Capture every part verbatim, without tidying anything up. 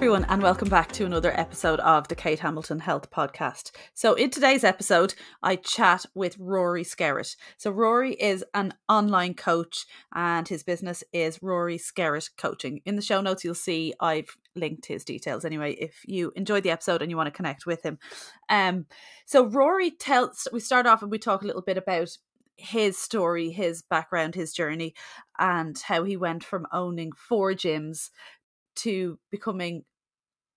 everyone, and welcome back to another episode of the Kate Hamilton Health Podcast. So in today's episode, I chat with Rory Skerritt. So Rory is an online coach and his business is Rory Skerritt Coaching. In the show notes, you'll see I've linked his details anyway, if you enjoyed the episode and you want to connect with him. Um, so Rory tells, we start off and we talk a little bit about his story, his background, his journey, and how he went from owning four gyms to becoming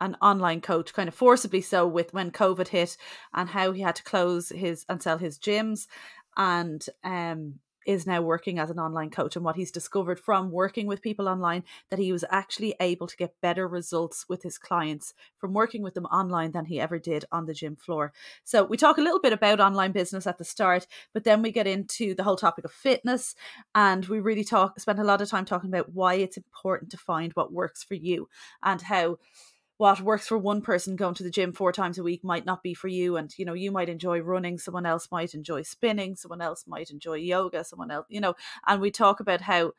an online coach, kind of forcibly so, with when COVID hit, and how he had to close his and sell his gyms, and um is now working as an online coach, and what he's discovered from working with people online, that he was actually able to get better results with his clients from working with them online than he ever did on the gym floor. So we talk a little bit about online business at the start, but then we get into the whole topic of fitness, and we really talk, spend a lot of time talking about why it's important to find what works for you, and how what works for one person going to the gym four times a week might not be for you. And, you know, you might enjoy running, someone else might enjoy spinning, someone else might enjoy yoga, someone else, you know, and we talk about how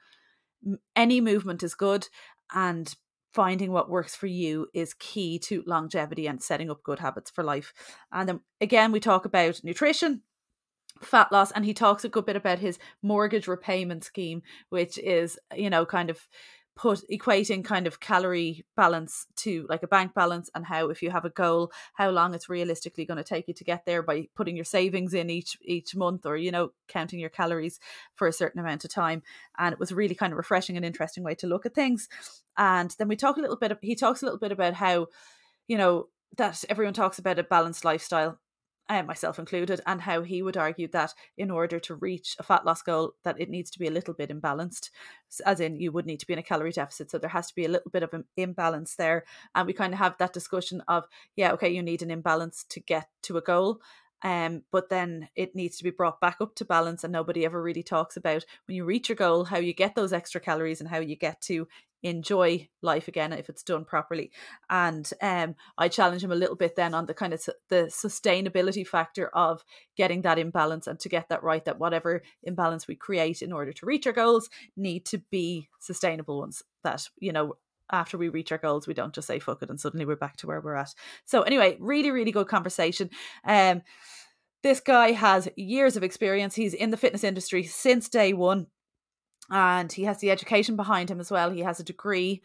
any movement is good and finding what works for you is key to longevity and setting up good habits for life. And then again, we talk about nutrition, fat loss, and he talks a good bit about his mortgage repayment scheme, which is, you know, kind of put equating kind of calorie balance to like a bank balance, and how if you have a goal, how long it's realistically going to take you to get there by putting your savings in each each month, or, you know, counting your calories for a certain amount of time. And it was really kind of refreshing and interesting way to look at things. And then we talk a little bit, he talks a little bit about how, you know, that everyone talks about a balanced lifestyle, Uh, myself included, and how he would argue that in order to reach a fat loss goal, that it needs to be a little bit imbalanced, as in you would need to be in a calorie deficit, so there has to be a little bit of an imbalance there. And we kind of have that discussion of, yeah, okay, you need an imbalance to get to a goal, um but then it needs to be brought back up to balance, and nobody ever really talks about when you reach your goal how you get those extra calories and how you get to enjoy life again if it's done properly. And um I challenge him a little bit then on the kind of su- the sustainability factor of getting that imbalance, and to get that right, that whatever imbalance we create in order to reach our goals need to be sustainable ones, that, you know, after we reach our goals, we don't just say fuck it and suddenly we're back to where we're at. So anyway, really really good conversation. Um this guy has years of experience. He's in the fitness industry since day one, and he has the education behind him as well. He has a degree,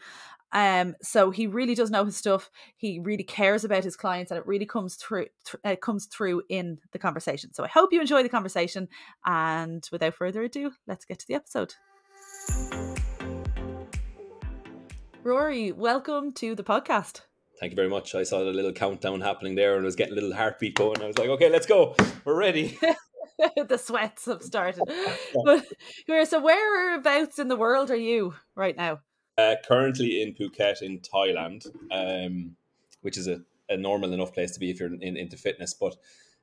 um so he really does know his stuff. He really cares about his clients, and it really comes through th- it comes through in the conversation. So I hope you enjoy the conversation, and without further ado, let's get to the episode. Rory, welcome to the podcast. Thank you very much. I saw the little countdown happening there, and I was getting a little heartbeat going. I was like, okay, let's go, we're ready. The sweats have started. But, so whereabouts in the world are you right now? Uh, currently in Phuket in Thailand, um, which is a, a normal enough place to be if you're in, into fitness. But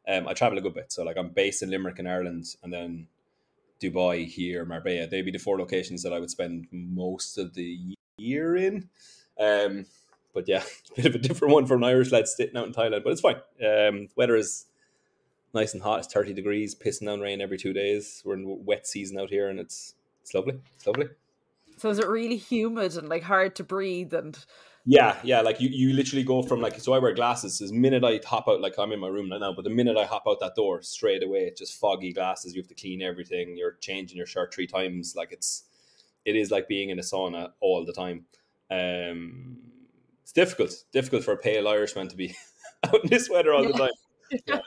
um, I travel a good bit. So like I'm based in Limerick in Ireland, and then Dubai here, Marbella. They'd be the four locations that I would spend most of the year in. Um, but yeah, a bit of a different one for an Irish lad sitting out in Thailand, but it's fine. Um, weather is nice and hot. It's thirty degrees, pissing down rain every two days. We're in wet season out here, and it's it's lovely. It's lovely. So is it really humid and like hard to breathe? And yeah yeah like you you literally go from like, so I wear glasses, so the minute I hop out, like I'm in my room right now, but the minute I hop out that door, straight away it's just foggy glasses. You have to clean everything, you're changing your shirt three times. Like it's it is like being in a sauna all the time. um it's difficult difficult for a pale Irishman to be out in this weather all yeah. the time. Yeah.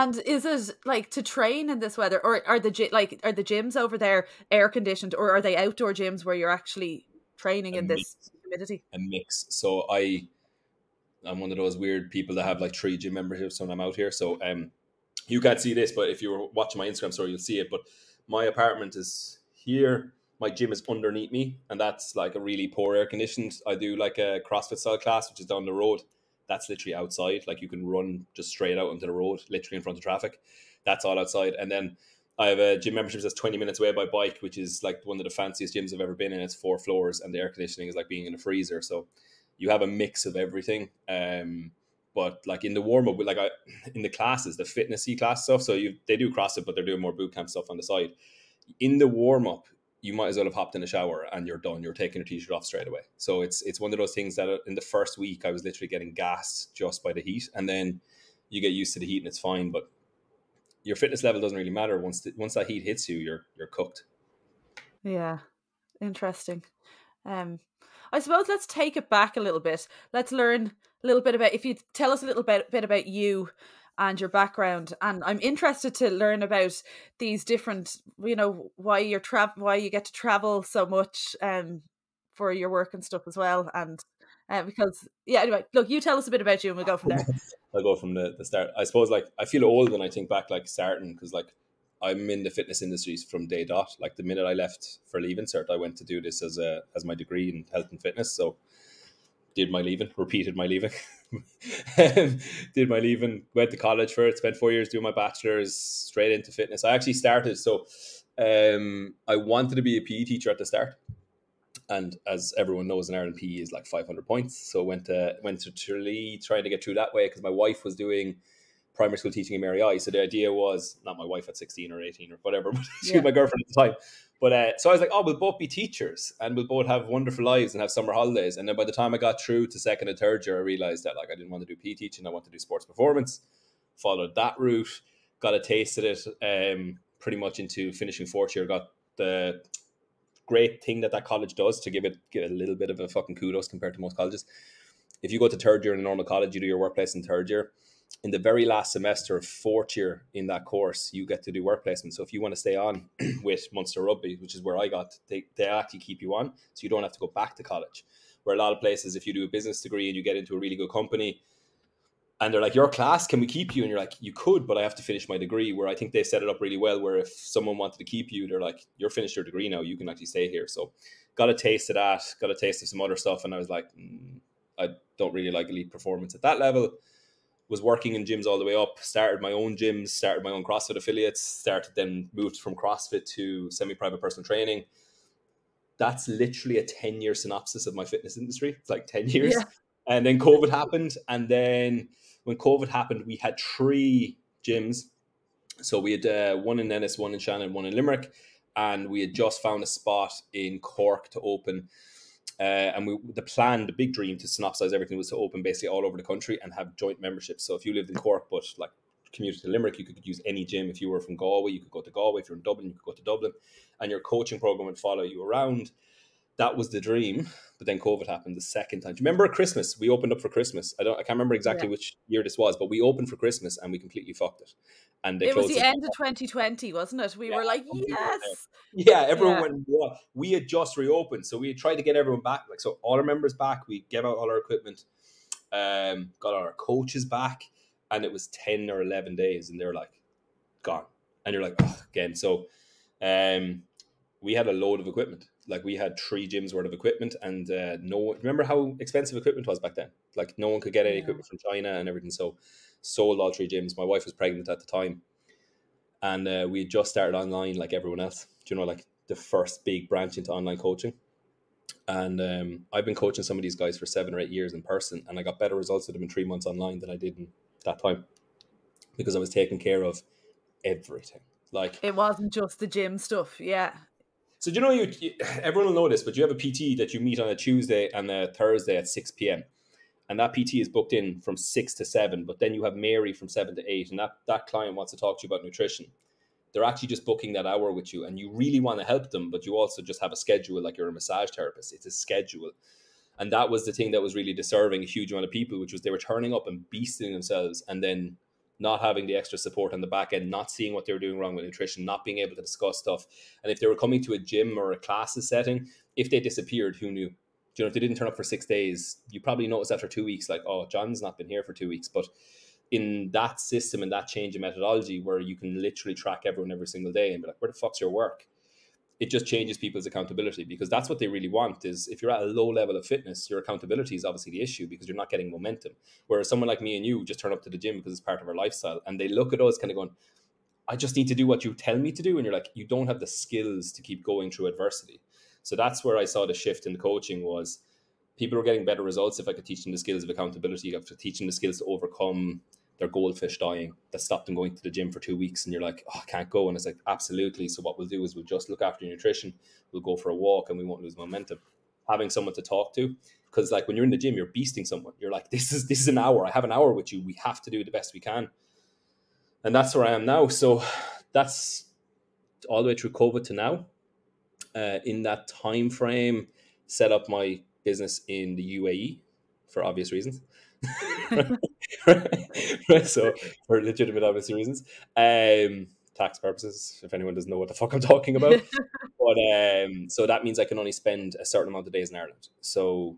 And is it like to train in this weather, or are the like are the gyms over there air conditioned, or are they outdoor gyms where you're actually training a in mix, this humidity? A mix. So I, I'm one of those weird people that have like three gym memberships when I'm out here. So um, you can't see this, but if you were watching my Instagram story, you'll see it. But my apartment is here. My gym is underneath me, and that's like a really poor air conditioned. I do like a CrossFit style class, which is down the road. That's literally outside. Like you can run just straight out onto the road, literally in front of traffic. That's all outside. And then I have a gym membership that's twenty minutes away by bike, which is like one of the fanciest gyms I've ever been in. It's four floors, and the air conditioning is like being in a freezer. So you have a mix of everything. Um, but like in the warm up, like I, in the classes, the fitnessy class stuff. So you, they do CrossFit, but they're doing more boot camp stuff on the side. In the warm up, you might as well have hopped in a shower and you're done. You're taking your t-shirt off straight away. So it's it's one of those things that in the first week I was literally getting gassed just by the heat, and then you get used to the heat and it's fine. But your fitness level doesn't really matter once the, once that heat hits you, you're you're cooked. Yeah, interesting. Um, I suppose let's take it back a little bit. Let's learn a little bit about, if you tell us a little bit bit about you and your background, and I'm interested to learn about these different, you know, why you're tra- why you get to travel so much um for your work and stuff as well, and uh, because yeah anyway look, you tell us a bit about you and we'll go from there. I'll go from the, the start. I suppose, like, I feel old when I think back, like, starting, because, like, I'm in the fitness industries from day dot. Like, the minute I left for Leaving Cert, I went to do this as a as my degree in health and fitness. So did my leaving, repeated my leaving, did my leaving, went to college for it, spent four years doing my bachelor's, straight into fitness. I actually started, so um, I wanted to be a P E teacher at the start. And as everyone knows, in Ireland, P E is like five hundred points. So went to, went to Tralee, trying to get through that way, because my wife was doing primary school teaching in Mary I. So the idea was, not my wife at sixteen or eighteen or whatever, but she yeah. was my girlfriend at the time. But uh, so I was like, oh, we'll both be teachers and we'll both have wonderful lives and have summer holidays. And then by the time I got through to second and third year, I realized that, like, I didn't want to do P E teaching. I wanted to do sports performance, followed that route, got a taste of it, um, pretty much into finishing fourth year, got the great thing that that college does, to give it, give it a little bit of a fucking kudos compared to most colleges. If you go to third year in a normal college, you do your workplace in third year. In the very last semester of fourth year in that course, you get to do work placement. So if you want to stay on with Munster Rugby, which is where I got, they, they actually keep you on. So you don't have to go back to college. Where a lot of places, if you do a business degree and you get into a really good company and they're like, your class, can we keep you? And you're like, you could, but I have to finish my degree. Where I think they set it up really well, where if someone wanted to keep you, they're like, you're finished your degree now, you can actually stay here. So got a taste of that, got a taste of some other stuff. And I was like, mm, I don't really like elite performance at that level. Was working in gyms all the way up, started my own gyms, started my own CrossFit affiliates, started then moved from CrossFit to semi-private personal training. That's literally a ten-year synopsis of my fitness industry. It's like ten years. Yeah. And then COVID happened. And then when COVID happened, we had three gyms. So we had uh, one in Ennis, one in Shannon, one in Limerick. And we had just found a spot in Cork to open. Uh, and we, the plan, the big dream to synopsize everything, was to open basically all over the country and have joint memberships. So if you lived in Cork but like commuted to Limerick, you could use any gym. If you were from Galway, you could go to Galway. If you're in Dublin, you could go to Dublin, and your coaching program would follow you around. That was the dream, but then COVID happened the second time. Do you remember Christmas? We opened up for Christmas. I don't, I can't remember exactly yeah. which year this was, but we opened for Christmas and we completely fucked it. And they it was the end up. of twenty twenty, wasn't it? We yeah. were like, yes, yeah. Everyone yeah. went. Whoa. We had just reopened, so we tried to get everyone back. Like, so, all our members back. We gave out all our equipment, um, got all our coaches back, and it was ten or eleven days, and they're like, gone. And you're like, oh, again. So, um, we had a load of equipment. Like, we had three gyms worth of equipment, and uh, no, remember how expensive equipment was back then? Like, no one could get any yeah. equipment from China and everything. So sold all three gyms. My wife was pregnant at the time, and uh, we had just started online like everyone else. Do you know, like the first big branch into online coaching. And um, I've been coaching some of these guys for seven or eight years in person, and I got better results with them in three months online than I did in that time, because I was taking care of everything. Like, it wasn't just the gym stuff. Yeah. So, do you know, you, you, everyone will know this, but you have a P T that you meet on a Tuesday and a Thursday at six p.m. And that P T is booked in from six to seven, but then you have Mary from seven to eight. And that, that client wants to talk to you about nutrition. They're actually just booking that hour with you, and you really want to help them, but you also just have a schedule, like you're a massage therapist. It's a schedule. And that was the thing that was really disturbing a huge amount of people, which was they were turning up and beasting themselves and then not having the extra support on the back end, not seeing what they were doing wrong with nutrition, not being able to discuss stuff. And if they were coming to a gym or a classes setting, if they disappeared, who knew? Do you know, if they didn't turn up for six days, you probably noticed after two weeks, like, oh, John's not been here for two weeks. But in that system and that change in methodology, where you can literally track everyone every single day and be like, where the fuck's your work? It just changes people's accountability, because that's what they really want. Is if you're at a low level of fitness, your accountability is obviously the issue, because you're not getting momentum. Whereas someone like me and you just turn up to the gym because it's part of our lifestyle, and they look at us kind of going, I just need to do what you tell me to do. And you're like, you don't have the skills to keep going through adversity. So that's where I saw the shift in the coaching was people were getting better results if I could teach them the skills of accountability, if I could teach them the skills to overcome their goldfish dying, that stopped them going to the gym for two weeks and you're like, oh, I can't go. And it's like, absolutely. So what we'll do is we'll just look after your nutrition. We'll go for a walk and we won't lose momentum. Having someone to talk to, because like when you're in the gym, you're beasting someone. You're like, this is this is an hour. I have an hour with you. We have to do the best we can. And that's where I am now. So that's all the way through COVID to now. Uh, in that time frame, set up my business in the U A E for obvious reasons. So for legitimate obvious reasons, um, tax purposes, if anyone doesn't know what the fuck I'm talking about. But um, so that means I can only spend a certain amount of days in Ireland. So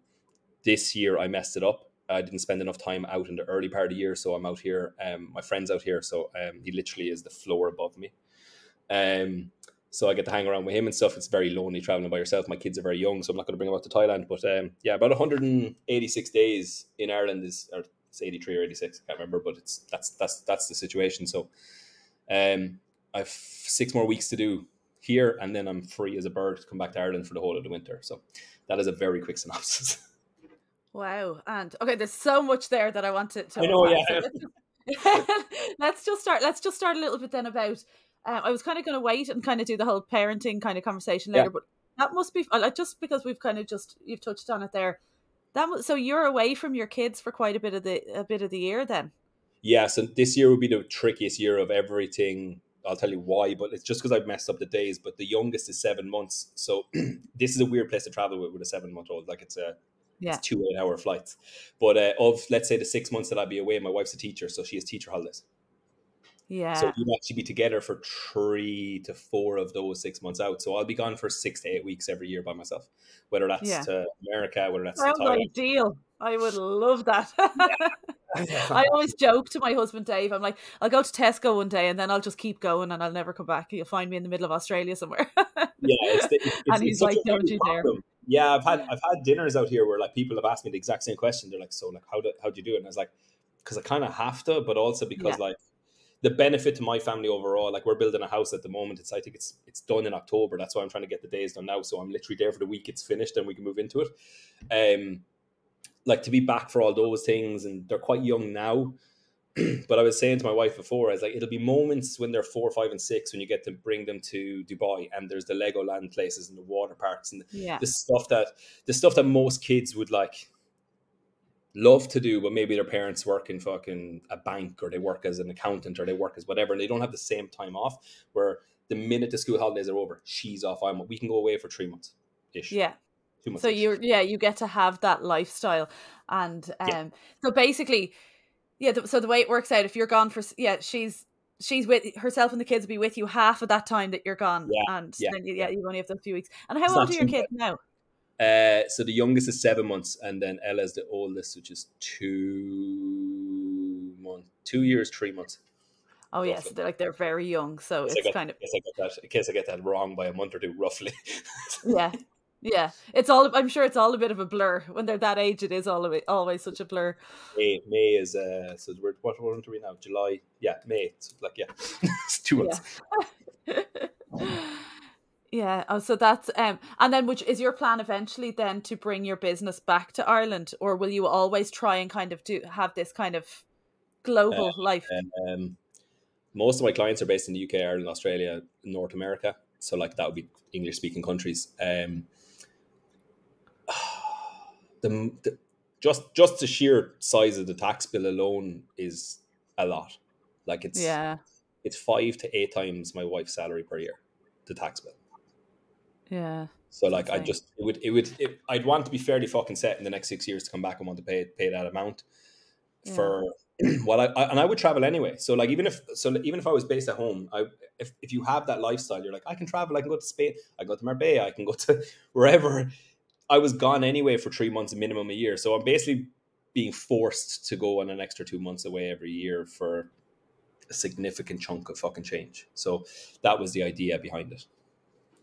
this year I messed it up. I didn't spend enough time out in the early part of the year, so I'm out here. Um, my friend's out here, so um, he literally is the floor above me. Um, so I get to hang around with him and stuff. It's very lonely traveling by yourself. My kids are very young, so I'm not going to bring them out to Thailand. But um, yeah, about one hundred eighty-six days in Ireland is, or it's eighty-three or eighty-six, I can't remember. But it's that's that's that's the situation. So um, I've six more weeks to do here, and then I'm free as a bird to come back to Ireland for the whole of the winter. So that is a very quick synopsis. Wow. And okay, there's so much there that I want to, to I know, yeah. So let's, just, let's just start. Let's just start a little bit then about, um, I was kind of going to wait and kind of do the whole parenting kind of conversation later, yeah. But that must be, just because we've kind of just, you've touched on it there. That So you're away from your kids for quite a bit of the, a bit of the year then. Yeah. So this year would be the trickiest year of everything. I'll tell you why, but it's just because I've messed up the days, but the youngest is seven months. So this is a weird place to travel with, with a seven month old. Like it's a, Yeah. It's two eight-hour flights. But uh, of, let's say, the six months that I'll be away, my wife's a teacher, so she has teacher holidays. Yeah. So we'll actually be together for three to four of those six months out. So I'll be gone for six to eight weeks every year by myself, whether that's yeah. to America, whether that's Sounds to Thailand. Ideal. I would love that. I always joke to my husband, Dave, I'm like, I'll go to Tesco one day and then I'll just keep going and I'll never come back. You'll find me in the middle of Australia somewhere. Yeah. It's the, it's, and he's like, don't you dare. Yeah, I've had I've had dinners out here where like people have asked me the exact same question. They're like, so like how do how do you do it? And I was like, because I kind of have to, but also because yeah. like the benefit to my family overall, like we're building a house at the moment. It's I think it's it's done in October. That's why I'm trying to get the days done now. So I'm literally there for the week. It's finished, and we can move into it. Um, like to be back for all those things, and they're quite young now. But I was saying to my wife before, I was like, it'll be moments when they're four, five, and six when you get to bring them to Dubai, and there's the Legoland places and the water parks and yeah. the stuff that the stuff that most kids would like love to do, but maybe their parents work in fucking a bank, or they work as an accountant, or they work as whatever, and they don't have the same time off. Where the minute the school holidays are over, she's off. I'm. We can go away for three months ish. Yeah. Two months. So you yeah you get to have that lifestyle, and um, yeah. so basically. Yeah, so the way it works out, if you're gone for yeah, she's she's with herself and the kids will be with you half of that time that you're gone, yeah, and yeah, then you, yeah, you only have those few weeks. And how old are your kids now? Uh, so the youngest is seven months, and then Ella's the oldest, which is two months, two years, three months. Oh yes, yeah, so they're like they're very young, so it's got, kind of. I I that, in case I get that wrong by a month or two, roughly. Yeah. Yeah, it's all. I'm sure it's all a bit of a blur when they're that age. It is all always, always such a blur. May, May is uh. So we're what month are we now? July. Yeah, May. It's like yeah, it's two months. Yeah. yeah. Oh, so that's um. And then, which is your plan eventually then to bring your business back to Ireland, or will you always try and kind of do have this kind of global uh, life? Um, most of my clients are based in the U K, Ireland, Australia, North America. So like that would be English speaking countries. Um. The, the, just just the sheer size of the tax bill alone is a lot. Like it's yeah. it's five to eight times my wife's salary per year, the tax bill. Yeah. So like I just it would it would it, I'd want to be fairly fucking set in the next six years to come back and want to pay pay that amount yeah. for well I, I and I would travel anyway. So like even if so even if I was based at home, I if if you have that lifestyle, you're like I can travel, I can go to Spain, I can go to Marbella, I can go to wherever. I was gone anyway for three months minimum a year. So I'm basically being forced to go on an extra two months away every year for a significant chunk of fucking change. So that was the idea behind it.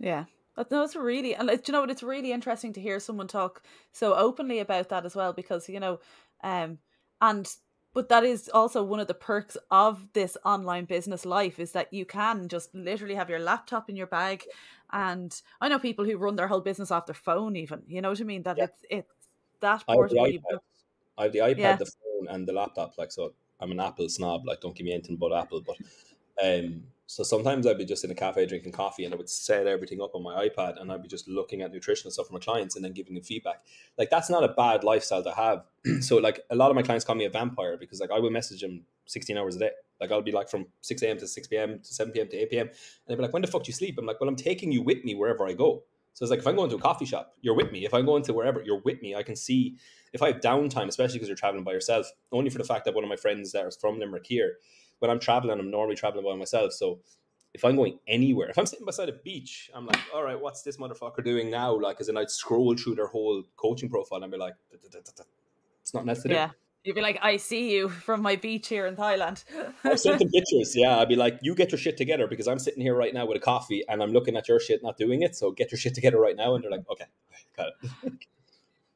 Yeah. But no, it's really, and do you know what? It's really interesting to hear someone talk so openly about that as well, because, you know, um, and, but that is also one of the perks of this online business life is that you can just literally have your laptop in your bag. And I know people who run their whole business off their phone even, you know what I mean? That yeah. it's, it's that portable. I have the iPad, I have the, iPad yeah. the phone and the laptop. Like, so I'm an apple snob, like don't give me anything but apple. But um, so sometimes I'd be just in a cafe drinking coffee and I would set everything up on my iPad and I'd be just looking at nutritional stuff from my clients and then giving them feedback. Like that's not a bad lifestyle to have. So like a lot of my clients call me a vampire because like I will message them sixteen hours a day. Like I'll be like from six a.m. to six p.m. to seven p.m. to eight p.m. And they'll be like, when the fuck do you sleep? I'm like, well, I'm taking you with me wherever I go. So it's like, if I'm going to a coffee shop, you're with me. If I'm going to wherever, you're with me. I can see if I have downtime, especially because you're traveling by yourself, only for the fact that one of my friends that is from Limerick here, when I'm traveling, I'm normally traveling by myself. So if I'm going anywhere, if I'm sitting beside a beach, I'm like, all right, what's this motherfucker doing now? Like, as in I'd scroll through their whole coaching profile and I'd be like, it's nothing else to do. Yeah. You'd be like, I see you from my beach here in Thailand. I sent them pictures, yeah. I'd be like, you get your shit together because I'm sitting here right now with a coffee and I'm looking at your shit not doing it. So get your shit together right now. And they're like, okay, got it.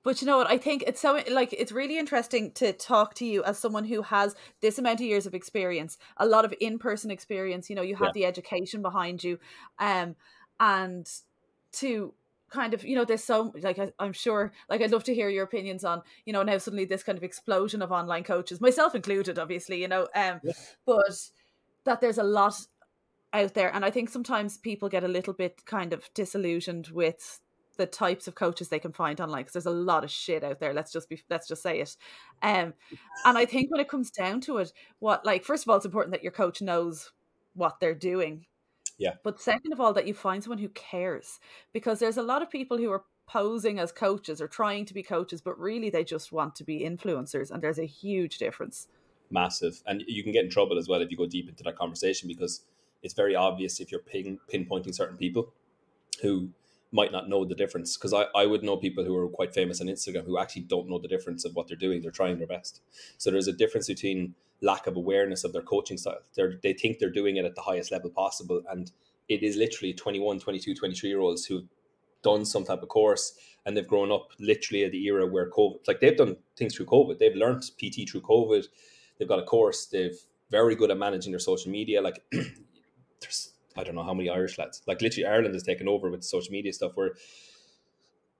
But you know what? I think it's so like it's really interesting to talk to you as someone who has this amount of years of experience, a lot of in-person experience. You know, you have yeah. the education behind you, um, and to kind of, you know, there's so like I, I'm sure like I'd love to hear your opinions on, you know, now suddenly this kind of explosion of online coaches, myself included, obviously, you know, um yeah. but that there's a lot out there, and I think sometimes people get a little bit kind of disillusioned with the types of coaches they can find online because there's a lot of shit out there, let's just be let's just say it. Um and I think when it comes down to it, what like first of all, it's important that your coach knows what they're doing. Yeah. But second of all, that you find someone who cares, because there's a lot of people who are posing as coaches or trying to be coaches, but really they just want to be influencers. And there's a huge difference. Massive. And you can get in trouble as well if you go deep into that conversation, because it's very obvious if you're pin- pinpointing certain people who might not know the difference. Because I, I would know people who are quite famous on Instagram who actually don't know the difference of what they're doing. They're trying their best. So there's a difference between lack of awareness of their coaching style. They're, they think they're doing it at the highest level possible. And it is literally twenty-one, twenty-two, twenty-three year olds who've done some type of course and they've grown up literally at the era where COVID, like they've done things through COVID. They've learned P T through COVID. They've got a course. They've very good at managing their social media. Like there's, I don't know how many Irish lads, like literally Ireland has taken over with social media stuff where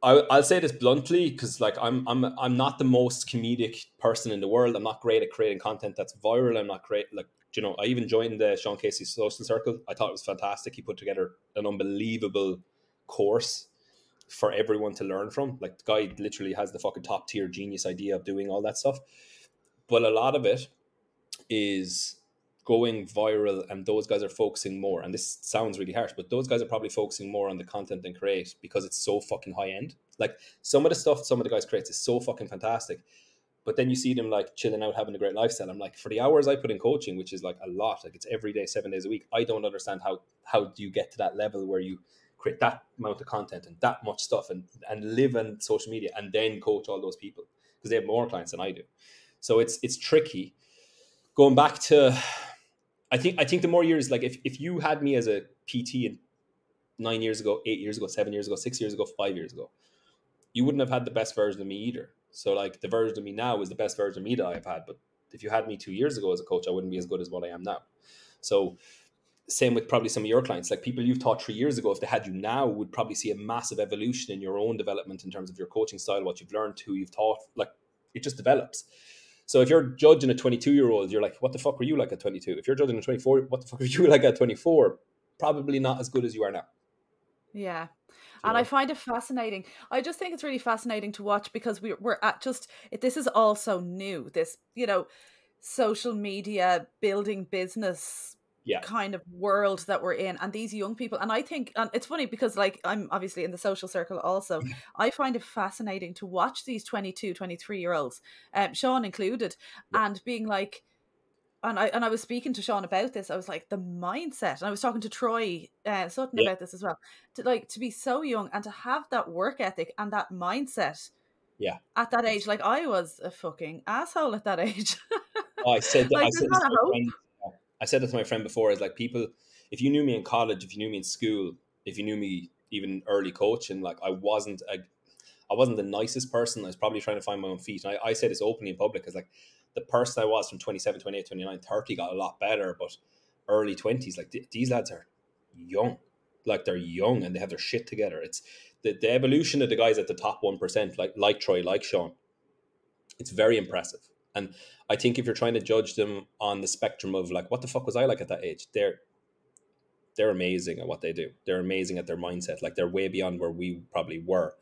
I, I'll say this bluntly, because like I'm I'm I'm not the most comedic person in the world. I'm not great at creating content that's viral. I'm not great. Like, you know, I even joined the Sean Casey social circle. I thought it was fantastic. He put together an unbelievable course for everyone to learn from. Like the guy literally has the fucking top tier genius idea of doing all that stuff. But a lot of it is going viral, and those guys are focusing more, and this sounds really harsh, but those guys are probably focusing more on the content than create, because it's so fucking high end. Like some of the stuff some of the guys create is so fucking fantastic, but then you see them like chilling out, having a great lifestyle. I'm like, for the hours I put in coaching, which is like a lot, like it's every day, seven days a week, I don't understand how how do you get to that level where you create that amount of content and that much stuff and and live on social media and then coach all those people, because they have more clients than I do. So it's it's tricky. Going back to, I think I think the more years, like if, if you had me as a P T nine years ago, eight years ago, seven years ago, six years ago, five years ago, you wouldn't have had the best version of me either. So like the version of me now is the best version of me that I've had. But if you had me two years ago as a coach, I wouldn't be as good as what I am now. So same with probably some of your clients, like people you've taught three years ago, if they had you now, would probably see a massive evolution in your own development in terms of your coaching style, what you've learned, who you've taught, like it just develops. So if you're judging a twenty-two-year-old, you're like, what the fuck were you like at twenty-two? If you're judging a twenty-four, what the fuck were you like at twenty-four? Probably not as good as you are now. Yeah. And I find it fascinating. I just think it's really fascinating to watch, because we, we're at just, this is all so new, this, you know, social media, building business yeah. kind of world that we're in. And these young people, and I think, and it's funny because like, I'm obviously in the social circle also, I find it fascinating to watch these twenty-two, twenty-three year olds, um, Sean included, yeah. and being like, and I, and I was speaking to Sean about this, I was like, the mindset, and I was talking to Troy uh, Sutton yeah. about this as well, to like, to be so young and to have that work ethic and that mindset yeah. at that age. Like I was a fucking asshole at that age. Oh, I said that. Like, I said that I said it to my friend before, is like people, if you knew me in college, if you knew me in school, if you knew me even early coaching, like I wasn't, a, I wasn't the nicest person. I was probably trying to find my own feet. And I, I say this openly in public, because like the person I was from twenty-seven, twenty-eight, twenty-nine, thirty got a lot better, but early twenties, like th- these lads are young, like they're young and they have their shit together. It's the, the evolution of the guys at the top one percent, like, like Troy, like Sean, it's very impressive. And I think if you're trying to judge them on the spectrum of like, what the fuck was I like at that age? They're, they're amazing at what they do. They're amazing at their mindset. Like they're way beyond where we probably were.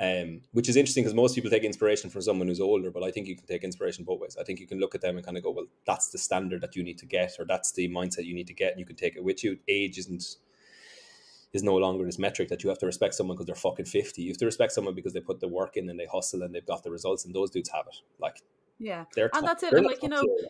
Um, which is interesting because most people take inspiration from someone who's older, but I think you can take inspiration both ways. I think you can look at them and kind of go, well, that's the standard that you need to get, or that's the mindset you need to get, and you can take it with you. Age isn't, is no longer this metric that you have to respect someone because they're fucking fifty. You have to respect someone because they put the work in and they hustle and they've got the results, and those dudes have it. Like, yeah, they're and top, that's it. And like, you know, tier.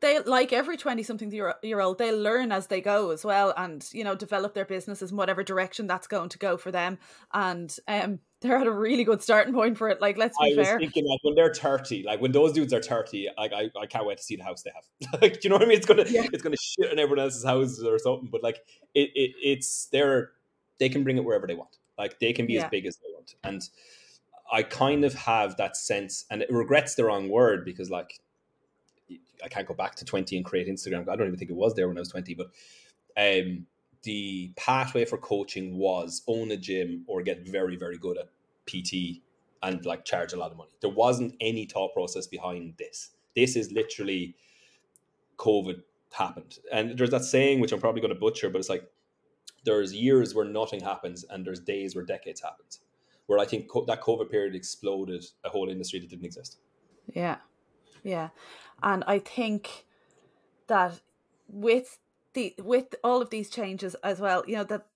They, like every twenty-something year, year old, they learn as they go as well, and, you know, develop their businesses in whatever direction that's going to go for them. And um, they're at a really good starting point for it. Like, let's be I fair. I was thinking, like, when they're thirty, like, when those dudes are thirty, I I, I can't wait to see the house they have. Like, do you know what I mean? It's gonna yeah. it's gonna shit on everyone else's houses or something. But like, it, it it's they're they can bring it wherever they want. Like, they can be yeah. as big as they want. And I kind of have that sense, and it regrets the wrong word, because like, I can't go back to twenty and create Instagram. I don't even think it was there when I was twenty, but um, the pathway for coaching was own a gym or get very, very good at P T and like charge a lot of money. There wasn't any thought process behind this. This is literally COVID happened. And there's that saying, which I'm probably going to butcher, but it's like, there's years where nothing happens and there's days where decades happens, where I think co- that COVID period exploded a whole industry that didn't exist. Yeah. Yeah. And I think that with the with all of these changes as well, you know, that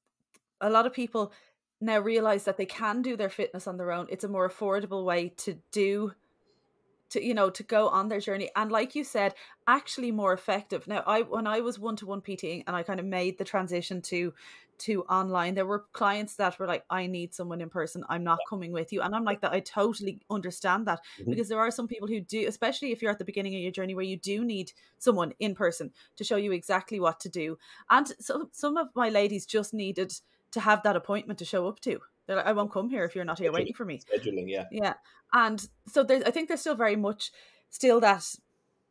a lot of people now realize that they can do their fitness on their own. It's a more affordable way to do, to, you know, to go on their journey. And like you said, actually more effective. Now, I when I was one-to-one PTing and I kind of made the transition to to online, there were clients that were like, I need someone in person, I'm not coming with you. And I'm like, that I totally understand that, mm-hmm. because there are some people who do, especially if you're at the beginning of your journey, where you do need someone in person to show you exactly what to do. And so some of my ladies just needed to have that appointment to show up to. They're like, I won't come here if you're not here waiting for me. Scheduling, yeah. Yeah. And so there's, I think there's still very much still that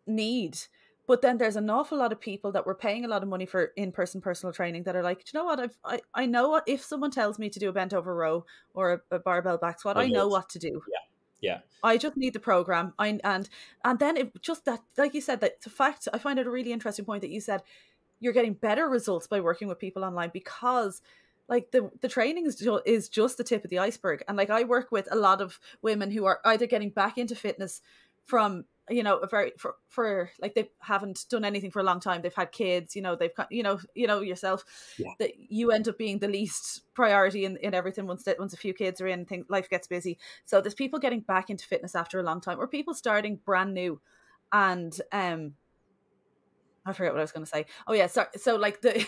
need. But then there's an awful lot of people that were paying a lot of money for in-person personal training that are like, do you know what? I've, I I know what, if someone tells me to do a bent over row or a, a barbell back squat, I, I know what to do. Yeah. Yeah. I just need the program. I, and and then it just that, like you said, that the fact, I find it a really interesting point that you said you're getting better results by working with people online, because like the, the training is, is just the tip of the iceberg. And like, I work with a lot of women who are either getting back into fitness from, you know, a very for, for like they haven't done anything for a long time. They've had kids, you know, they've got, you know, you know yourself yeah. that you end up being the least priority in, in everything. Once that, once a few kids are in, things, life gets busy. So there's people getting back into fitness after a long time, or people starting brand new. And um, I forget what I was going to say. Oh yeah. So, so like the,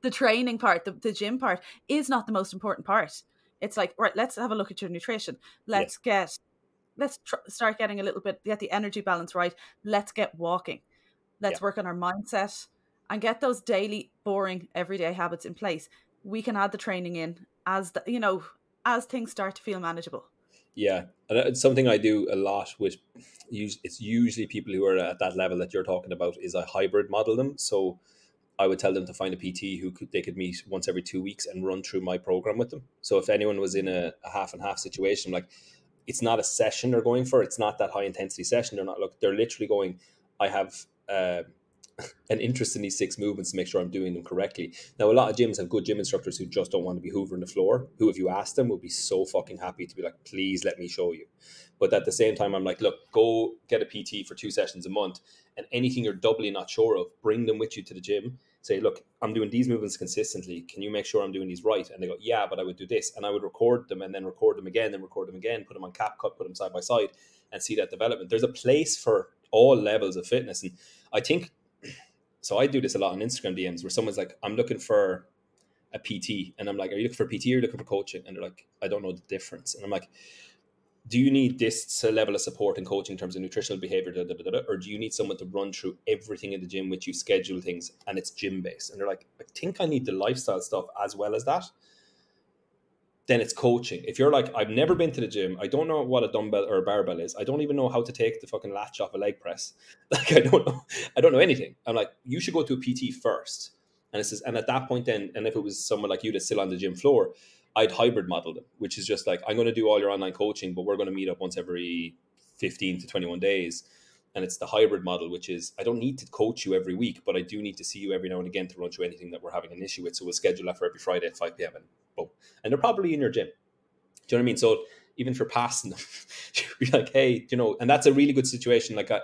the training part, the, the gym part is not the most important part. It's like, right, let's have a look at your nutrition. Let's yeah. get, Let's tr- start getting a little bit, get the energy balance right. Let's get walking. Let's yeah. work on our mindset and get those daily, boring, everyday habits in place. We can add the training in as, the, you know, as things start to feel manageable. Yeah. And it's something I do a lot with, it's usually people who are at that level that you're talking about, is I hybrid model them. So I would tell them to find a P T who could, they could meet once every two weeks and run through my program with them. So if anyone was in a, a half and half situation, like, it's not a session they're going for. It's not that high intensity session. They're not look. They're literally going, I have uh, an interest in these six movements to make sure I'm doing them correctly. Now, a lot of gyms have good gym instructors who just don't want to be hoovering the floor, who if you ask them would be so fucking happy to be like, please let me show you. But at the same time, I'm like, look, go get a P T for two sessions a month, and anything you're doubly not sure of, bring them with you to the gym. Say, look, I'm doing these movements consistently. Can you make sure I'm doing these right? And they go, yeah, but I would do this. And I would record them and then record them again, then record them again, put them on CapCut, put them side by side and see that development. There's a place for all levels of fitness. And I think, so I do this a lot on Instagram D Ms where someone's like, I'm looking for a P T. And I'm like, are you looking for a P T or are you looking for coaching? And they're like, I don't know the difference. And I'm like, do you need this level of support and coaching in terms of nutritional behavior, da, da, da, da, or do you need someone to run through everything in the gym with you, schedule things, and it's gym based? And they're like, I think I need the lifestyle stuff as well as that. Then it's coaching. If you're like, I've never been to the gym, I don't know what a dumbbell or a barbell is, I don't even know how to take the fucking latch off a leg press. Like, I don't know, I don't know anything. I'm like, you should go to a P T first. And it says, and at that point then, and if it was someone like you that's still on the gym floor, I'd hybrid model them, which is just like, I'm going to do all your online coaching, but we're going to meet up once every fifteen to twenty-one days. And it's the hybrid model, which is I don't need to coach you every week, but I do need to see you every now and again to run through anything that we're having an issue with. So we'll schedule that for every Friday at five p.m. and boom. And they're probably in your gym. Do you know what I mean? So even for passing them, you're like, hey, you know, and that's a really good situation. Like I,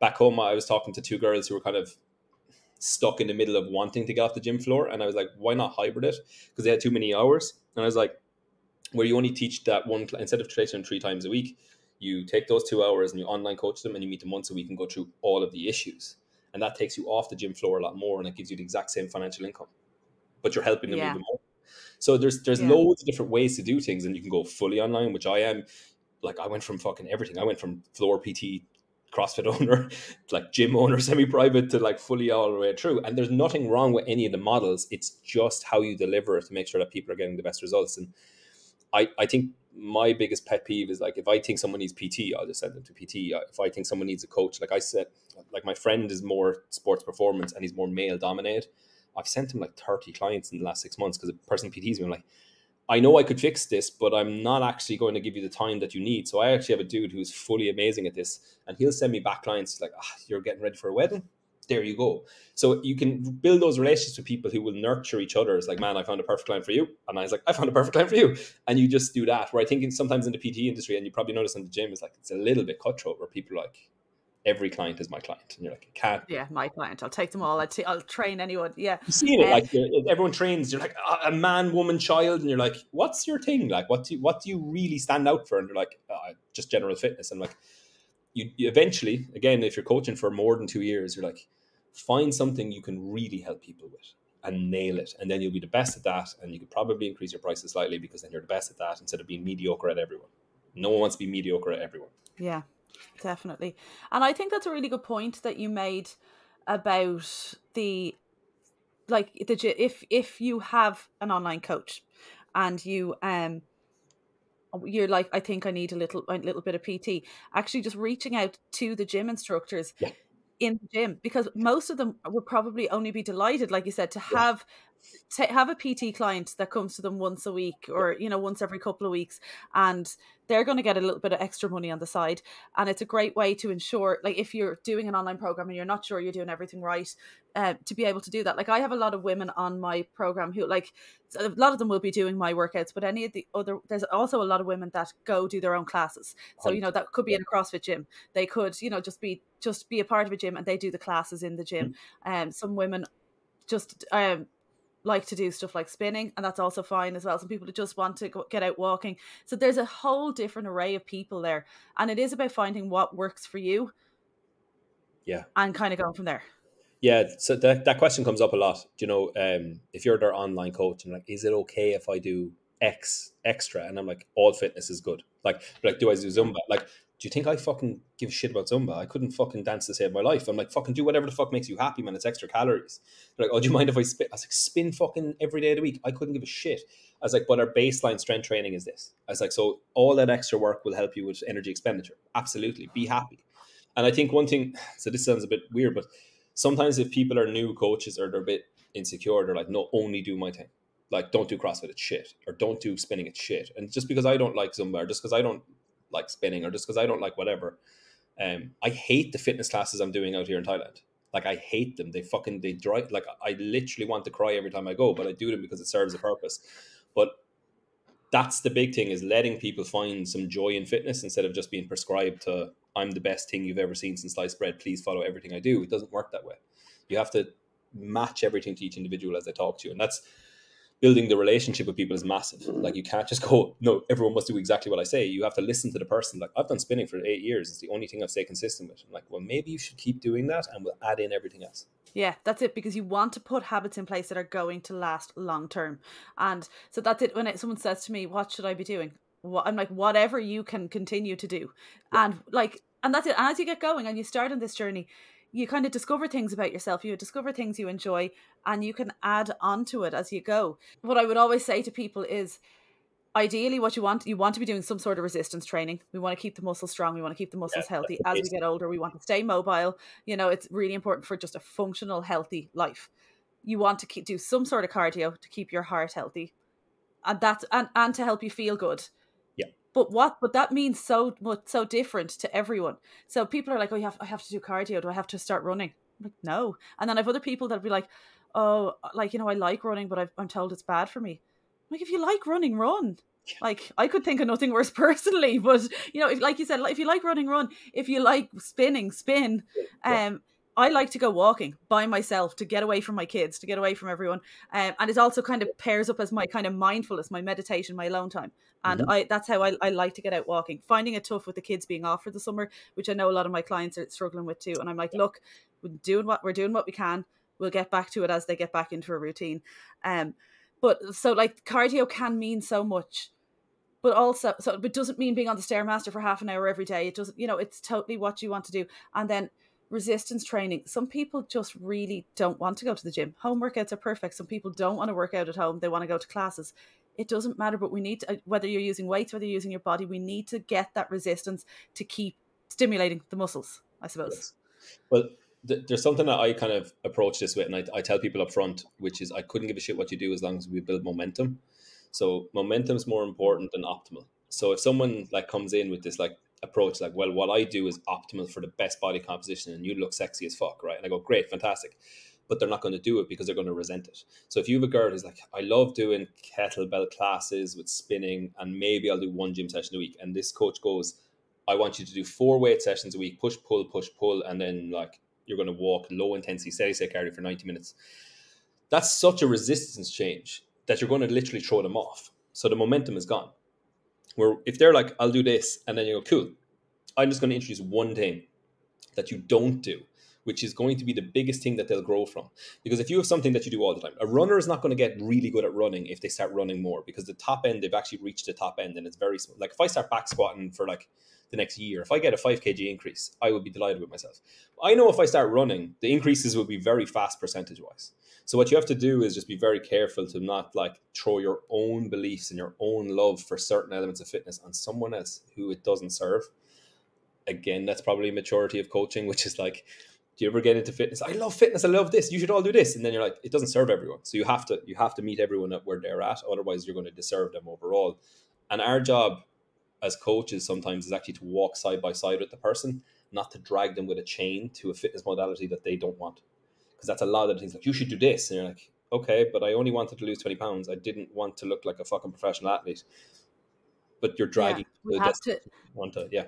back home, I was talking to two girls who were kind of stuck in the middle of wanting to get off the gym floor. And I was like, why not hybrid it? Because they had too many hours. And I was like, where you only teach that one, instead of tradition three times a week, you take those two hours and you online coach them and you meet them once a week and go through all of the issues. And that takes you off the gym floor a lot more, and it gives you the exact same financial income, but you're helping them yeah. move them up. So there's there's yeah. loads of different ways to do things, and you can go fully online, which I am. Like I went from fucking everything. I went from floor P T, CrossFit owner, like gym owner, semi-private, to like fully all the way through. And there's nothing wrong with any of the models. It's just how you deliver it to make sure that people are getting the best results. And I, I think my biggest pet peeve is, like, if I think someone needs P T, I'll just send them to P T. If I think someone needs a coach, like I said, like my friend is more sports performance and he's more male dominated. I've sent him like thirty clients in the last six months because the person P Ts me. I'm like, I know I could fix this, but I'm not actually going to give you the time that you need. So I actually have a dude who's fully amazing at this, and he'll send me back clients. He's like, ah, you're getting ready for a wedding? There you go. So you can build those relationships with people who will nurture each other. It's like, man, I found a perfect client for you. And I was like, I found a perfect client for you. And you just do that. Where I think in, sometimes in the P T industry, and you probably notice in the gym, it's like, it's a little bit cutthroat where people are like, every client is my client. And you're like, I can't. Yeah, my client. I'll take them all. I'll, t- I'll train anyone. Yeah. You've seen it. Um, like everyone trains. You're like a man, woman, child. And you're like, what's your thing? Like, what do you, what do you really stand out for? And they're like, oh, just general fitness. And I'm like, you, you eventually, again, if you're coaching for more than two years, you're like, find something you can really help people with and nail it. And then you'll be the best at that. And you could probably increase your prices slightly because then you're the best at that instead of being mediocre at everyone. No one wants to be mediocre at everyone. Yeah, definitely. And I think that's a really good point that you made about the, like, the if if you have an online coach and you um you're like, I think I need a little a little bit of P T, actually just reaching out to the gym instructors yeah. in the gym, because most of them would probably only be delighted, like you said, to have yeah. to have a P T client that comes to them once a week or yeah. you know, once every couple of weeks, and they're going to get a little bit of extra money on the side. And it's a great way to ensure, like, if you're doing an online program and you're not sure you're doing everything right, uh, to be able to do that. Like, I have a lot of women on my program who, like, a lot of them will be doing my workouts, but any of the other, there's also a lot of women that go do their own classes. So, you know, that could be in a CrossFit gym. They could, you know, just be, just be a part of a gym, and they do the classes in the gym. And um, some women just, um, like to do stuff like spinning, and that's also fine as well. Some people just want to go, get out walking. So there's a whole different array of people there, and it is about finding what works for you yeah and kind of going from there. Yeah so that, that question comes up a lot, you know. Um if you're their online coach and like, is it okay if I do X extra? And I'm like, all fitness is good. Like, like, do I do Zumba? Like, do you think I fucking give a shit about Zumba? I couldn't fucking dance to save my life. I'm like, fucking do whatever the fuck makes you happy, man. It's extra calories. They're like, oh, do you mind if I spin? I was like, spin fucking every day of the week. I couldn't give a shit. I was like, but our baseline strength training is this. I was like, so all that extra work will help you with energy expenditure. Absolutely. Be happy. And I think one thing, so this sounds a bit weird, but sometimes if people are new coaches or they're a bit insecure, they're like, no, only do my thing. Like, don't do CrossFit, it's shit. Or don't do spinning, it's shit. And just because I don't like Zumba, or just because I don't like spinning, or just because I don't like whatever. Um, I hate the fitness classes I'm doing out here in Thailand. Like, I hate them. They fucking, they drive, like, I literally want to cry every time I go, but I do them because it serves a purpose. But that's the big thing, is letting people find some joy in fitness instead of just being prescribed to, I'm the best thing you've ever seen since sliced bread, please follow everything I do. It doesn't work that way. You have to match everything to each individual as they talk to you. And that's, building the relationship with people is massive. Like, you can't just go, no, everyone must do exactly what I say. You have to listen to the person. Like, I've done spinning for eight years. It's the only thing I've stayed consistent with. I'm like, well, maybe you should keep doing that and we'll add in everything else. Yeah, that's it. Because you want to put habits in place that are going to last long term. And so that's it. When it, someone says to me, what should I be doing? What, I'm like, whatever you can continue to do. Yeah. And like, and that's it. And as you get going and you start on this journey, you kind of discover things about yourself, you discover things you enjoy, and you can add on to it as you go. What I would always say to people is, ideally what you want, you want to be doing some sort of resistance training. We want to keep the muscles strong. We want to keep the muscles yeah, healthy. As we get older, we want to stay mobile. You know, it's really important for just a functional, healthy life. You want to keep, do some sort of cardio to keep your heart healthy, and that's, and, and to help you feel good. But what, but that means so much, so different to everyone. So people are like, oh, you have, I have to do cardio. Do I have to start running? I'm like, no. And then I've other people that'll be like, oh, like, you know, I like running, but I've, I'm told it's bad for me. I'm like, if you like running, run. Like, I could think of nothing worse personally, but you know, if, like you said, if you like running, run. If you like spinning, spin. Yeah. Um, I like to go walking by myself to get away from my kids, to get away from everyone. Um, and it also kind of pairs up as my kind of mindfulness, my meditation, my alone time. And mm-hmm. I that's how I, I like to get out walking. Finding it tough with the kids being off for the summer, which I know a lot of my clients are struggling with too. And I'm like, look, we're doing what we're doing what we can. We'll get back to it as they get back into a routine. Um, but so like cardio can mean so much. But also, so it doesn't mean being on the Stairmaster for half an hour every day. It doesn't, you know, it's totally what you want to do. And then resistance training. Some people just really don't want to go to the gym. Home workouts are perfect. Some people don't want to work out at home. They want to go to classes. It doesn't matter, but we need to, whether you're using weights, whether you're using your body, we need to get that resistance to keep stimulating the muscles, I suppose. Yes. Well, th- there's something that I kind of approach this with, and I, I tell people up front, which is I couldn't give a shit what you do as long as we build momentum. So momentum is more important than optimal. So if someone like comes in with this like approach, like, well, what I do is optimal for the best body composition and you look sexy as fuck, right? And I go, great, fantastic. But they're not going to do it because they're going to resent it. So if you have a girl who's like, I love doing kettlebell classes with spinning and maybe I'll do one gym session a week. And this coach goes, I want you to do four weight sessions a week, push, pull, push, pull. And then like, you're going to walk low intensity, steady state cardio for ninety minutes. That's such a resistance change that you're going to literally throw them off. So the momentum is gone. Where if they're like, I'll do this, and then you go, cool, I'm just going to introduce one thing that you don't do, which is going to be the biggest thing that they'll grow from. Because if you have something that you do all the time, a runner is not going to get really good at running if they start running more, because the top end, they've actually reached the top end and it's very small. Like if I start back squatting for like the next year, if I get a five kilogram increase, I would be delighted with myself. I know if I start running, the increases will be very fast percentage wise. So what you have to do is just be very careful to not like throw your own beliefs and your own love for certain elements of fitness on someone else who it doesn't serve. Again, that's probably maturity of coaching, which is like, do you ever get into fitness? I love fitness. I love this. You should all do this. And then you're like, it doesn't serve everyone. So you have to, you have to meet everyone at where they're at. Otherwise you're going to disserve them overall. And our job as coaches sometimes is actually to walk side by side with the person, not to drag them with a chain to a fitness modality that they don't want. Because that's a lot of the things like, you should do this. And you're like, okay, but I only wanted to lose twenty pounds. I didn't want to look like a fucking professional athlete. But you're dragging. Yeah, we have to, want to, yeah.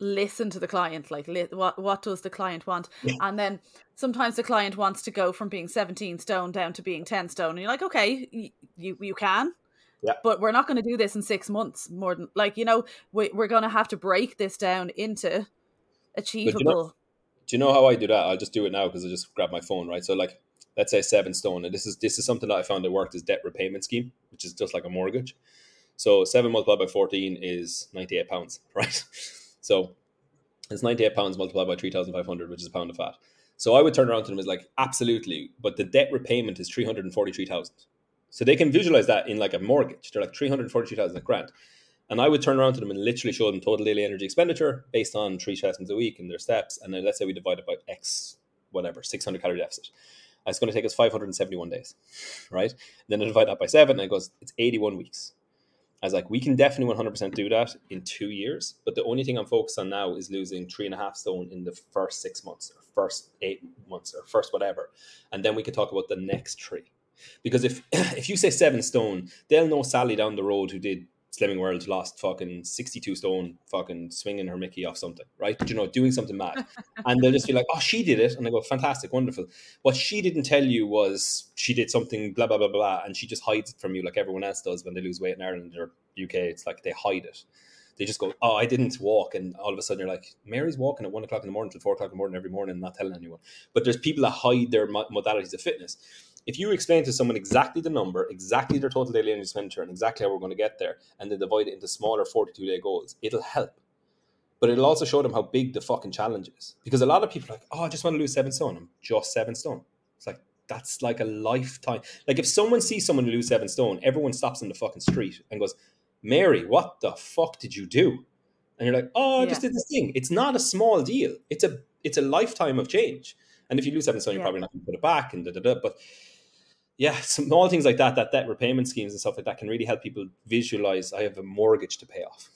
Listen to the client. Like, li- what what does the client want? Yeah. And then sometimes the client wants to go from being seventeen stone down to being ten stone. And you're like, okay, y- you, you can. Yeah. But we're not going to do this in six months more than, like, you know, we, we're going to have to break this down into achievable. Do you know how I do that? I'll just do it now because I just grab my phone, right? So like, let's say seven stone. And this is this is something that I found that worked is debt repayment scheme, which is just like a mortgage. So seven multiplied by fourteen is ninety-eight pounds, right? So it's ninety-eight pounds multiplied by three thousand five hundred, which is a pound of fat. So I would turn around to them as like, absolutely. But the debt repayment is three hundred forty-three thousand. So they can visualize that in like a mortgage. They're like three hundred forty-three thousand like grand. And I would turn around to them and literally show them total daily energy expenditure based on three sessions a week and their steps. And then let's say we divide it by X, whatever, six hundred calorie deficit. It's going to take us five hundred seventy-one days, right? And then I divide that by seven and it goes, it's eighty-one weeks. I was like, we can definitely one hundred percent do that in two years. But the only thing I'm focused on now is losing three and a half stone in the first six months or first eight months or first whatever. And then we can talk about the next three. Because if, if you say seven stone, they'll know Sally down the road who did Slimming World, lost fucking sixty-two stone, fucking swinging her Mickey off something, right? You know, doing something mad. And they'll just be like, oh, she did it. And I go, fantastic, wonderful. What she didn't tell you was she did something blah, blah, blah, blah. And she just hides it from you like everyone else does when they lose weight in Ireland or U K. It's like they hide it. They just go, oh, I didn't walk. And all of a sudden you're like, Mary's walking at one o'clock in the morning till four o'clock in the morning every morning and not telling anyone. But there's people that hide their modalities of fitness. If you explain to someone exactly the number, exactly their total daily energy expenditure, and exactly how we're going to get there, and then divide it into smaller forty-two day goals, it'll help. But it'll also show them how big the fucking challenge is. Because a lot of people are like, oh, I just want to lose seven stone. I'm just seven stone. It's like, that's like a lifetime. Like if someone sees someone lose seven stone, everyone stops in the fucking street and goes, Mary, what the fuck did you do? And you're like, oh, I yeah. just did this thing. It's not a small deal. It's a it's a lifetime of change. And if you lose seven stone, yeah. you're probably not going to put it back. And da, da, da. But yeah, small things like that, that debt repayment schemes and stuff like that can really help people visualize, I have a mortgage to pay off.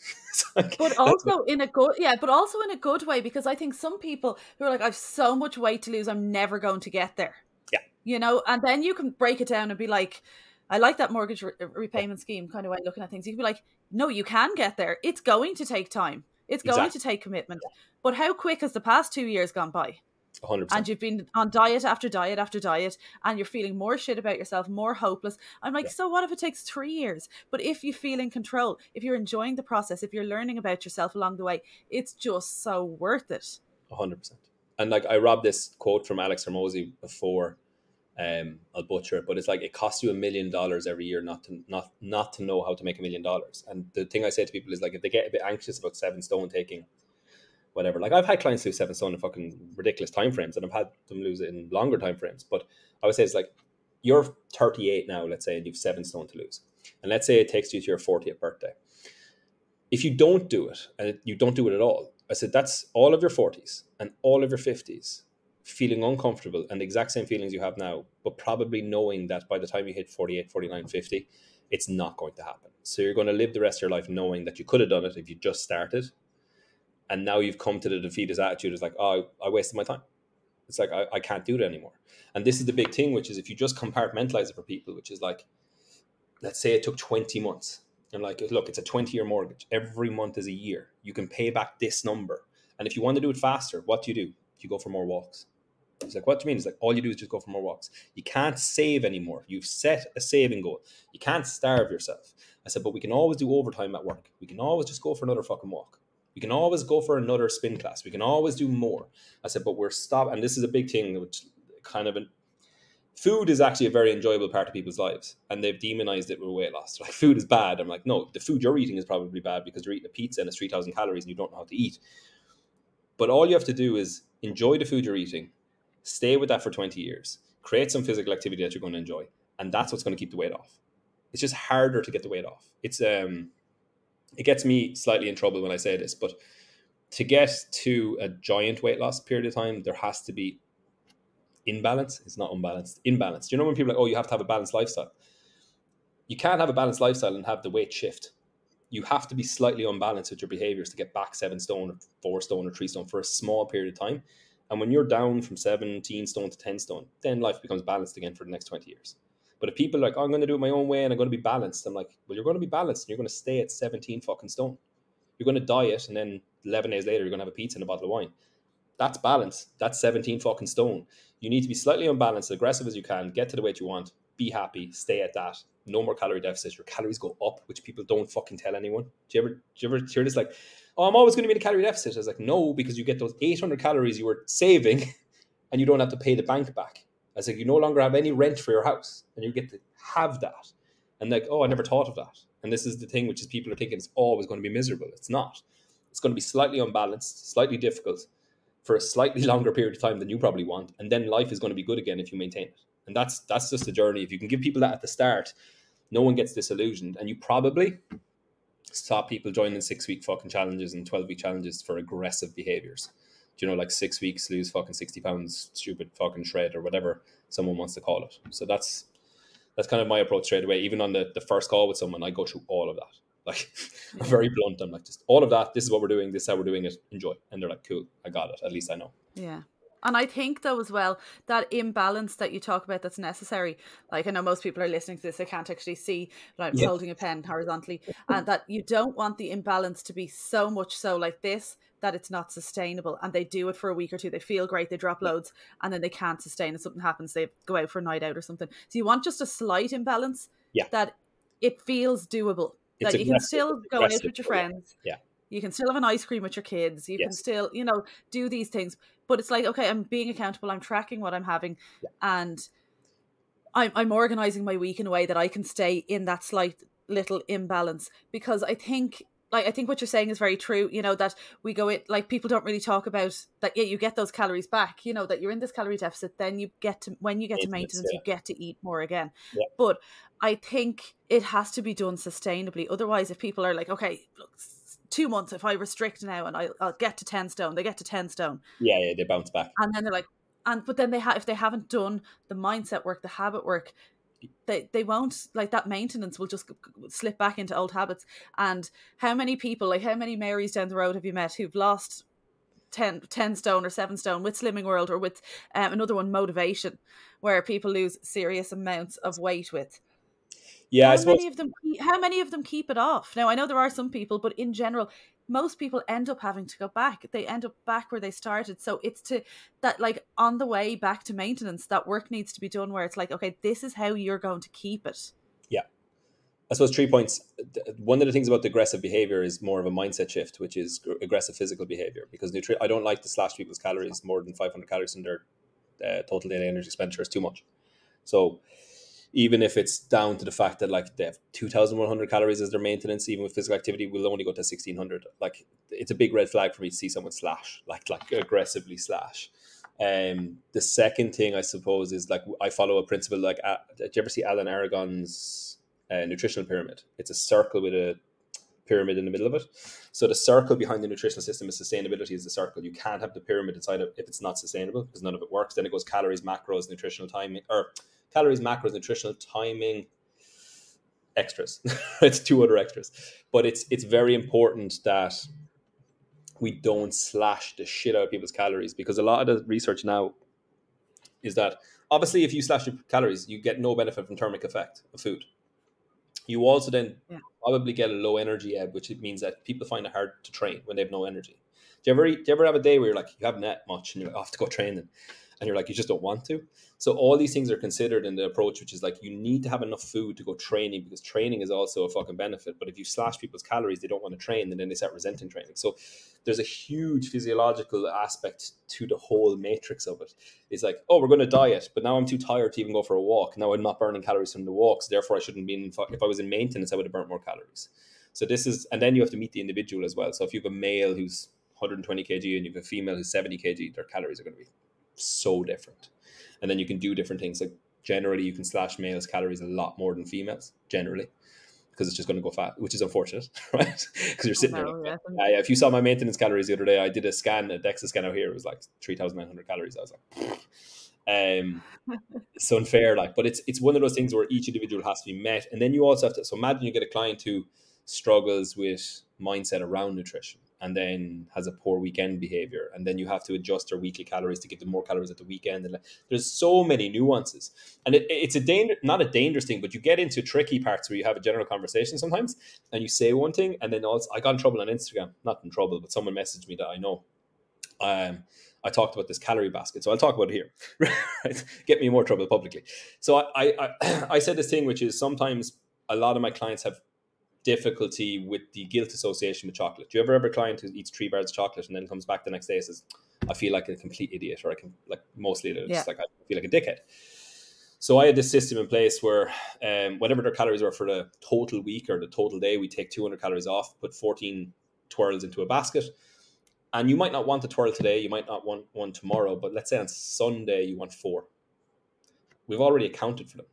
Like, but also in a good, yeah, but also in a good way, because I think some people who are like, I've so much weight to lose, I'm never going to get there. Yeah. You know, and then you can break it down and be like, I like that mortgage re- repayment scheme kind of way of looking at things. You can be like, no, you can get there. It's going to take time. It's going exactly. to take commitment. Yeah. But how quick has the past two years gone by? one hundred percent. And you've been on diet after diet after diet, and you're feeling more shit about yourself, more hopeless. I'm like, yeah. so what if it takes three years? But if you feel in control, if you're enjoying the process, if you're learning about yourself along the way, it's just so worth it. one hundred percent. And like, I robbed this quote from Alex Hormozy before. Um, I'll butcher it, but it's like, it costs you a million dollars every year not to not not to know how to make a million dollars. And the thing I say to people is like, if they get a bit anxious about seven stone taking whatever, like I've had clients lose seven stone in fucking ridiculous timeframes, and I've had them lose it in longer timeframes. But I would say it's like, you're thirty-eight now, let's say, and you've seven stone to lose, and let's say it takes you to your fortieth birthday. If you don't do it, and you don't do it at all, I said that's all of your forties and all of your fifties. Feeling uncomfortable and the exact same feelings you have now, but probably knowing that by the time you hit forty-eight, forty-nine, fifty, it's not going to happen. So you're going to live the rest of your life knowing that you could have done it if you just started. And now you've come to the defeatist attitude. It's like, oh, I wasted my time. It's like, I, I can't do it anymore. And this is the big thing, which is if you just compartmentalize it for people, which is like, let's say it took twenty months. And like, look, it's a twenty year mortgage. Every month is a year. You can pay back this number. And if you want to do it faster, what do you do? You go for more walks. It's like, what do you mean? It's like, all you do is just go for more walks. You can't save anymore. You've set a saving goal. You can't starve yourself. I said, but we can always do overtime at work. We can always just go for another fucking walk. We can always go for another spin class. We can always do more. I said, but we're stop. And this is a big thing, which kind of an food is actually a very enjoyable part of people's lives. And they've demonized it with weight loss. Like, food is bad. I'm like, no, the food you're eating is probably bad because you're eating a pizza and it's three thousand calories and you don't know how to eat. But all you have to do is enjoy the food you're eating. Stay with that for twenty years, create some physical activity that you're going to enjoy. And that's what's going to keep the weight off. It's just harder to get the weight off. It's, um, it gets me slightly in trouble when I say this, but to get to a giant weight loss period of time, there has to be imbalance. It's not unbalanced, imbalanced. You know, when people are like, oh, you have to have a balanced lifestyle. You can't have a balanced lifestyle and have the weight shift. You have to be slightly unbalanced with your behaviors to get back seven stone or four stone or three stone for a small period of time. And when you're down from seventeen stone to ten stone, then life becomes balanced again for the next twenty years. But if people are like, oh, I'm going to do it my own way and I'm going to be balanced, I'm like, well, you're going to be balanced and you're going to stay at seventeen fucking stone. You're going to diet and then eleven days later, you're going to have a pizza and a bottle of wine. That's balance. That's seventeen fucking stone. You need to be slightly unbalanced, aggressive as you can, get to the weight you want, be happy, stay at that. No more calorie deficits. Your calories go up, which people don't fucking tell anyone. Do you ever, do you ever hear this? Like, oh, I'm always going to be in a calorie deficit. I was like, no, because you get those eight hundred calories you were saving and you don't have to pay the bank back. I was like, you no longer have any rent for your house and you get to have that. And like, oh, I never thought of that. And this is the thing, which is people are thinking it's always going to be miserable. It's not. It's going to be slightly unbalanced, slightly difficult for a slightly longer period of time than you probably want. And then life is going to be good again if you maintain it. And that's that's just the journey. If you can give people that at the start, no one gets disillusioned. And you probably stop people joining six-week fucking challenges and twelve-week challenges for aggressive behaviors. Do you know, like six weeks, lose fucking sixty pounds, stupid fucking shred or whatever someone wants to call it. So that's that's kind of my approach straight away. Even on the, the first call with someone, I go through all of that. Like, I'm very blunt. I'm like, just all of that. This is what we're doing. This is how we're doing it. Enjoy. And they're like, cool, I got it. At least I know. Yeah. And I think, though, as well, that imbalance that you talk about that's necessary. Like, I know most people are listening to this, they can't actually see, like, yeah. holding a pen horizontally, and that you don't want the imbalance to be so much so like this that it's not sustainable. And they do it for a week or two. They feel great. They drop loads and then they can't sustain it. Something happens. They go out for a night out or something. So you want just a slight imbalance yeah. that it feels doable, it's that you can still go out with your friends. Yeah. You can still have an ice cream with your kids. You yes. can still, you know, do these things. But it's like, okay, I'm being accountable. I'm tracking what I'm having. Yeah. And I'm, I'm organizing my week in a way that I can stay in that slight little imbalance. Because I think, like, I think what you're saying is very true. You know, that we go in, like, people don't really talk about that. Yeah, you get those calories back, you know, that you're in this calorie deficit. Then you get to, when you get to maintenance, yeah. you get to eat more again. Yeah. But I think it has to be done sustainably. Otherwise, if people are like, okay, look, two months, if I restrict now and I, I'll get to ten stone, they get to ten stone. Yeah, yeah, they bounce back. And then they're like, and but then they have, if they haven't done the mindset work, the habit work, they they won't, like, that maintenance will just slip back into old habits. And how many people, like, how many Marys down the road have you met who've lost ten, ten stone or seven stone with Slimming World or with um, another one, Motivation, where people lose serious amounts of weight with? Yeah, how I suppose... many of them? How many of them keep it off? Now, I know there are some people, but in general, most people end up having to go back. They end up back where they started. So it's to that, like, on the way back to maintenance, that work needs to be done where it's like, okay, this is how you're going to keep it. Yeah. I suppose three points. One of the things about the aggressive behavior is more of a mindset shift, which is aggressive physical behavior, because nutri- I don't like to slash people's calories. More than five hundred calories in their uh, total daily energy expenditure is too much. So even if it's down to the fact that, like, they have two thousand one hundred calories as their maintenance, even with physical activity, we'll only go to sixteen hundred. Like, it's a big red flag for me to see someone slash, like, like aggressively slash. Um, the second thing, I suppose, is, like, I follow a principle, like, uh, did you ever see Alan Aragon's uh, nutritional pyramid? It's a circle with a pyramid in the middle of it. So the circle behind the nutritional system is sustainability is the circle. You can't have the pyramid inside of it if it's not sustainable, because none of it works. Then it goes calories, macros, nutritional timing, or calories, macros, nutritional timing, extras. It's two other extras. But it's it's very important that we don't slash the shit out of people's calories, because a lot of the research now is that obviously if you slash your calories, you get no benefit from thermic effect of food. You also then yeah. probably get a low energy ebb, which means that people find it hard to train when they have no energy. Do you ever, do you ever have a day where you're like, you haven't ate much and you're like, I have to go training? And you're like, you just don't want to. So all these things are considered in the approach, which is like, you need to have enough food to go training, because training is also a fucking benefit. But if you slash people's calories, they don't want to train, and then they start resenting training. So there's a huge physiological aspect to the whole matrix of it. It's like, oh, we're going to diet, but now I'm too tired to even go for a walk. Now I'm not burning calories from the walks. So therefore, I shouldn't be in, if I was in maintenance, I would have burnt more calories. So this is, and then you have to meet the individual as well. So if you have a male who's one hundred twenty kilograms and you have a female who's seventy kilograms, their calories are going to be so different. And then you can do different things. Like, generally you can slash males' calories a lot more than females, generally, because it's just going to go fat, which is unfortunate, right? Because you're sitting oh, there like, yeah. Uh, yeah, if you saw my maintenance calories the other day, I did a scan, a Dexa scan out here, it was like three thousand nine hundred calories. I was like, um it's unfair, like. But it's it's one of those things where each individual has to be met. And then you also have to, so imagine you get a client who struggles with mindset around nutrition, and then has a poor weekend behavior, and then you have to adjust their weekly calories to give them more calories at the weekend. And there's so many nuances, and it, it's a danger, not a dangerous thing, but you get into tricky parts where you have a general conversation sometimes, and you say one thing, and then also I got in trouble on Instagram, not in trouble, but someone messaged me that I know. Um, I talked about this calorie basket, so I'll talk about it here. Get me in more trouble publicly. So I, I, I, I said this thing, which is sometimes a lot of my clients have difficulty with the guilt association with chocolate. Do you ever have a client who eats three bars of chocolate and then comes back the next day and says, I feel like a complete idiot, or I can, like, mostly it's yeah. like I feel like a dickhead? So I had this system in place where um, whatever their calories were for the total week or the total day, we take two hundred calories off, put fourteen twirls into a basket. And you might not want a twirl today, you might not want one tomorrow, but let's say on Sunday you want four. We've already accounted for them.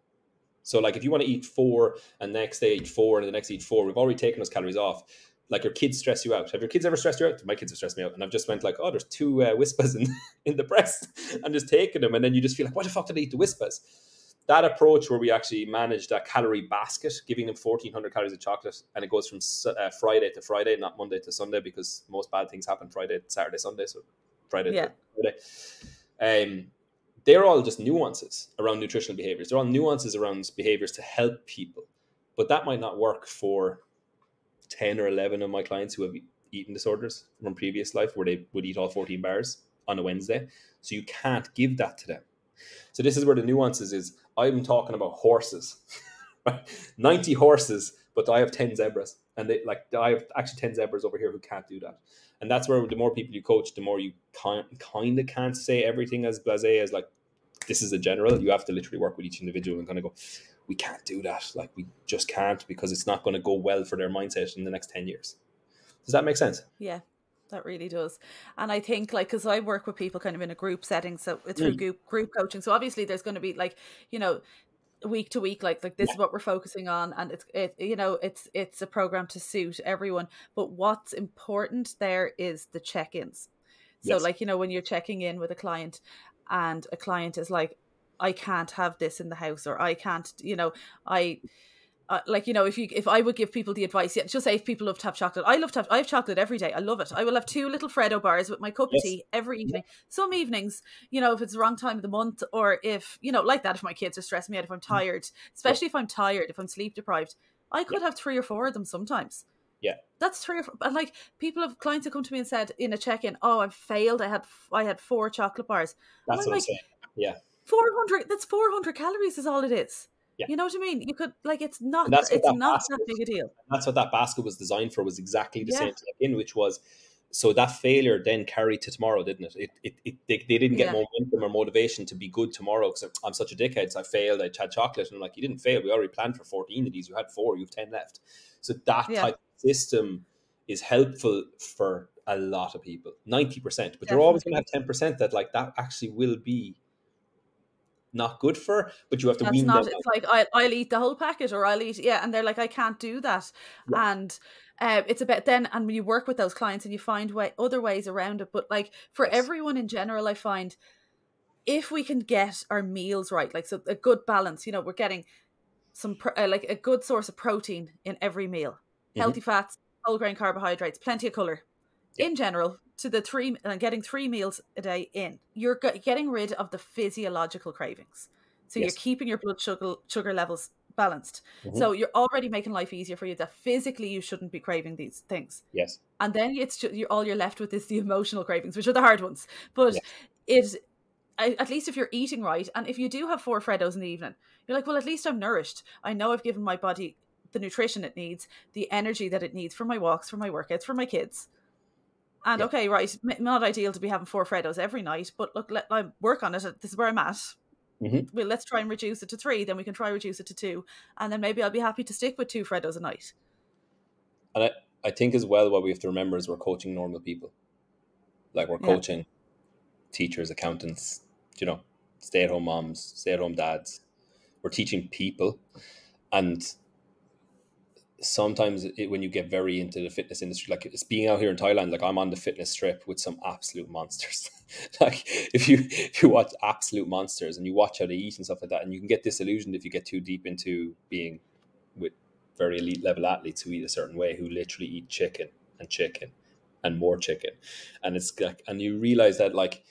So, like, if you want to eat four and next day eat four and the next eat four, we've already taken those calories off. Like, your kids stress you out. Have your kids ever stressed you out? My kids have stressed me out. And I've just went like, oh, there's two uh, Whispas in, in the breast, and just taking them. And then you just feel like, why the fuck did I eat the Whispas? That approach where we actually manage that calorie basket, giving them fourteen hundred calories of chocolate, and it goes from uh, Friday to Friday, not Monday to Sunday, because most bad things happen Friday, Saturday, Sunday. So Friday yeah. to Friday. Um, They're all just nuances around nutritional behaviors. They're all nuances around behaviors to help people. But that might not work for ten or eleven of my clients who have eating disorders from previous life, where they would eat all fourteen bars on a Wednesday. So you can't give that to them. So this is where the nuances is. I'm talking about horses, right? ninety horses, but I have ten zebras. And they, like, I have actually ten zebras over here who can't do that. And that's where the more people you coach, the more you can't, kind of can't say everything as blasé as, like, this is a general. You have to literally work with each individual and kind of go, we can't do that. Like, we just can't, because it's not going to go well for their mindset in the next ten years. Does that make sense? Yeah, that really does. And I think, like, because I work with people kind of in a group setting, so through mm. group, group coaching. So obviously there's going to be, like, you know, week to week, like like this yeah. is what we're focusing on, and it's it you know it's it's a program to suit everyone. But what's important there is the check-ins. So yes. like, you know, when you're checking in with a client, and a client is like, I can't have this in the house, or I can't, you know, I... Uh, like, you know, if you if I would give people the advice, yeah, just say if people love to have chocolate. I love to have, I have chocolate every day. I love it. I will have two little Freddo bars with my cup yes. of tea every evening. Yeah. Some evenings, you know, if it's the wrong time of the month, or if, you know, like that, if my kids are stressing me out, if I'm tired, especially yeah. if I'm tired, if I'm sleep deprived, I could yeah. have three or four of them sometimes. Yeah. That's three or four. And like people have clients have come to me and said in a check-in, oh, I've failed. I had, I had four chocolate bars. That's what like, I'm saying. Yeah. four hundred, that's four hundred calories is all it is. Yeah. You know what I mean? You could, like, it's not, it's that not that big a deal. And that's what that basket was designed for, was exactly the yeah. same thing, which was, so that failure then carried to tomorrow, didn't it? It, it, it they, they didn't get yeah. momentum or motivation to be good tomorrow because I'm such a dickhead. So I failed, I had chocolate. And I'm like, you didn't fail. We already planned for fourteen of these. You had four, you have ten left. So that yeah. type of system is helpful for a lot of people, ninety percent. But Definitely. You're always going to have ten percent that, like, that actually will be not good for, but you have to That's wean not, them it's out. Like I, I'll eat the whole packet, or I'll eat yeah and they're like, I can't do that. yeah. And uh, it's about then, and when you work with those clients and you find way other ways around it, but like for yes. everyone in general, I find if we can get our meals right, like, so a good balance, you know, we're getting some pro- uh, like a good source of protein in every meal, mm-hmm. healthy fats, whole grain carbohydrates, plenty of color yeah. in general, to the three, and getting three meals a day in, you're getting rid of the physiological cravings. So yes. you're keeping your blood sugar, sugar levels balanced. Mm-hmm. So you're already making life easier for you, that physically you shouldn't be craving these things. Yes. And then it's just, you're, all you're left with is the emotional cravings, which are the hard ones. But yes. it, at least if you're eating right, and if you do have four Freddos in the evening, you're like, well, at least I'm nourished. I know I've given my body the nutrition it needs, the energy that it needs for my walks, for my workouts, for my kids. And yeah. okay, right, not ideal to be having four Freddos every night, but look, let I work on it. This is where I'm at. Mm-hmm. Well, let's try and reduce it to three. Then we can try reduce it to two, and then maybe I'll be happy to stick with two Freddos a night. And I, I think as well, what we have to remember is we're coaching normal people, like we're yeah. coaching teachers, accountants, you know, stay-at-home moms, stay-at-home dads. We're teaching people, and sometimes it, when you get very into the fitness industry, like it's being out here in Thailand, like I'm on the fitness strip with some absolute monsters. Like if you if you watch absolute monsters and you watch how they eat and stuff like that, and you can get disillusioned if you get too deep into being with very elite level athletes who eat a certain way, who literally eat chicken and chicken and more chicken. And it's like, and you realize that like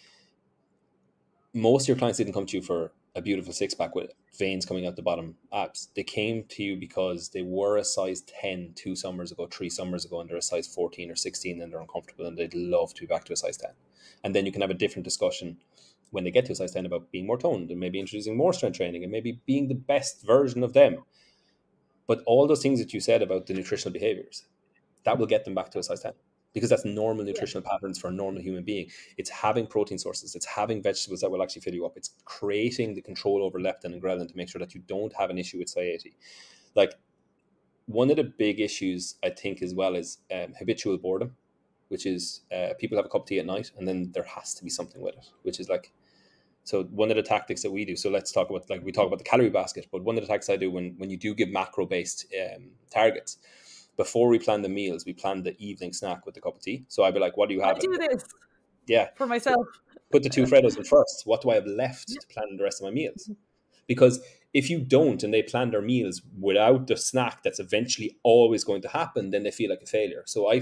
most of your clients didn't come to you for a beautiful six pack with veins coming out the bottom, abs. They came to you because they were a size ten two summers ago, three summers ago, and they're a size fourteen or sixteen, and they're uncomfortable, and they'd love to be back to a size ten. And then you can have a different discussion when they get to a size ten about being more toned and maybe introducing more strength training and maybe being the best version of them. But all those things that you said about the nutritional behaviors, that will get them back to a size ten. Because that's normal nutritional yeah. patterns for a normal human being. It's having protein sources. It's having vegetables that will actually fill you up. It's creating the control over leptin and ghrelin to make sure that you don't have an issue with satiety. Like one of the big issues I think as well is um, habitual boredom, which is uh, people have a cup of tea at night and then there has to be something with it, which is like, so one of the tactics that we do, so let's talk about, like we talk about the calorie basket, but one of the tactics I do when, when you do give macro-based um, targets, before we plan the meals, we plan the evening snack with a cup of tea. So I'd be like, what do you have? I do this. Yeah. For myself. Put the two Freddos in first. What do I have left yeah. to plan the rest of my meals? Because if you don't, and they plan their meals without the snack that's eventually always going to happen, then they feel like a failure. So I,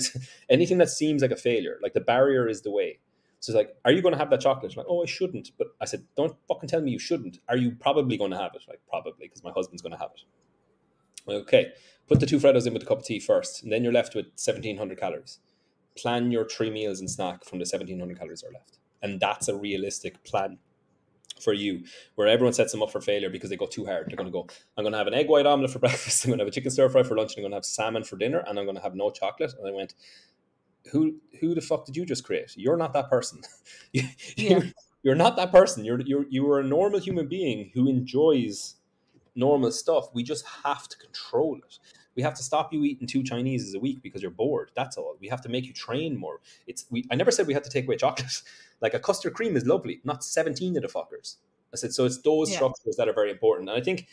anything that seems like a failure, like the barrier is the way. So it's like, are you going to have that chocolate? I'm like, oh, I shouldn't. But I said, don't fucking tell me you shouldn't. Are you probably going to have it? Like, probably, because my husband's going to have it. Okay, put the two Freddos in with a cup of tea first, and then you're left with seventeen hundred calories. Plan your three meals and snack from the seventeen hundred calories are left. And that's a realistic plan for you, where everyone sets them up for failure because they go too hard. They're going to go, I'm going to have an egg white omelet for breakfast, I'm going to have a chicken stir fry for lunch, and I'm going to have salmon for dinner, and I'm going to have no chocolate. And I went, who who the fuck did you just create? You're not that person. you, yeah. you, you're not that person. You're, you're, you are a normal human being who enjoys normal stuff. We just have to control it. We have to stop you eating two Chineses a week because you're bored. That's all. We have to make you train more. It's we. I never said we had to take away chocolate. Like a custard cream is lovely, not seventeen of the fuckers. I said, so it's those yeah. structures that are very important. And I think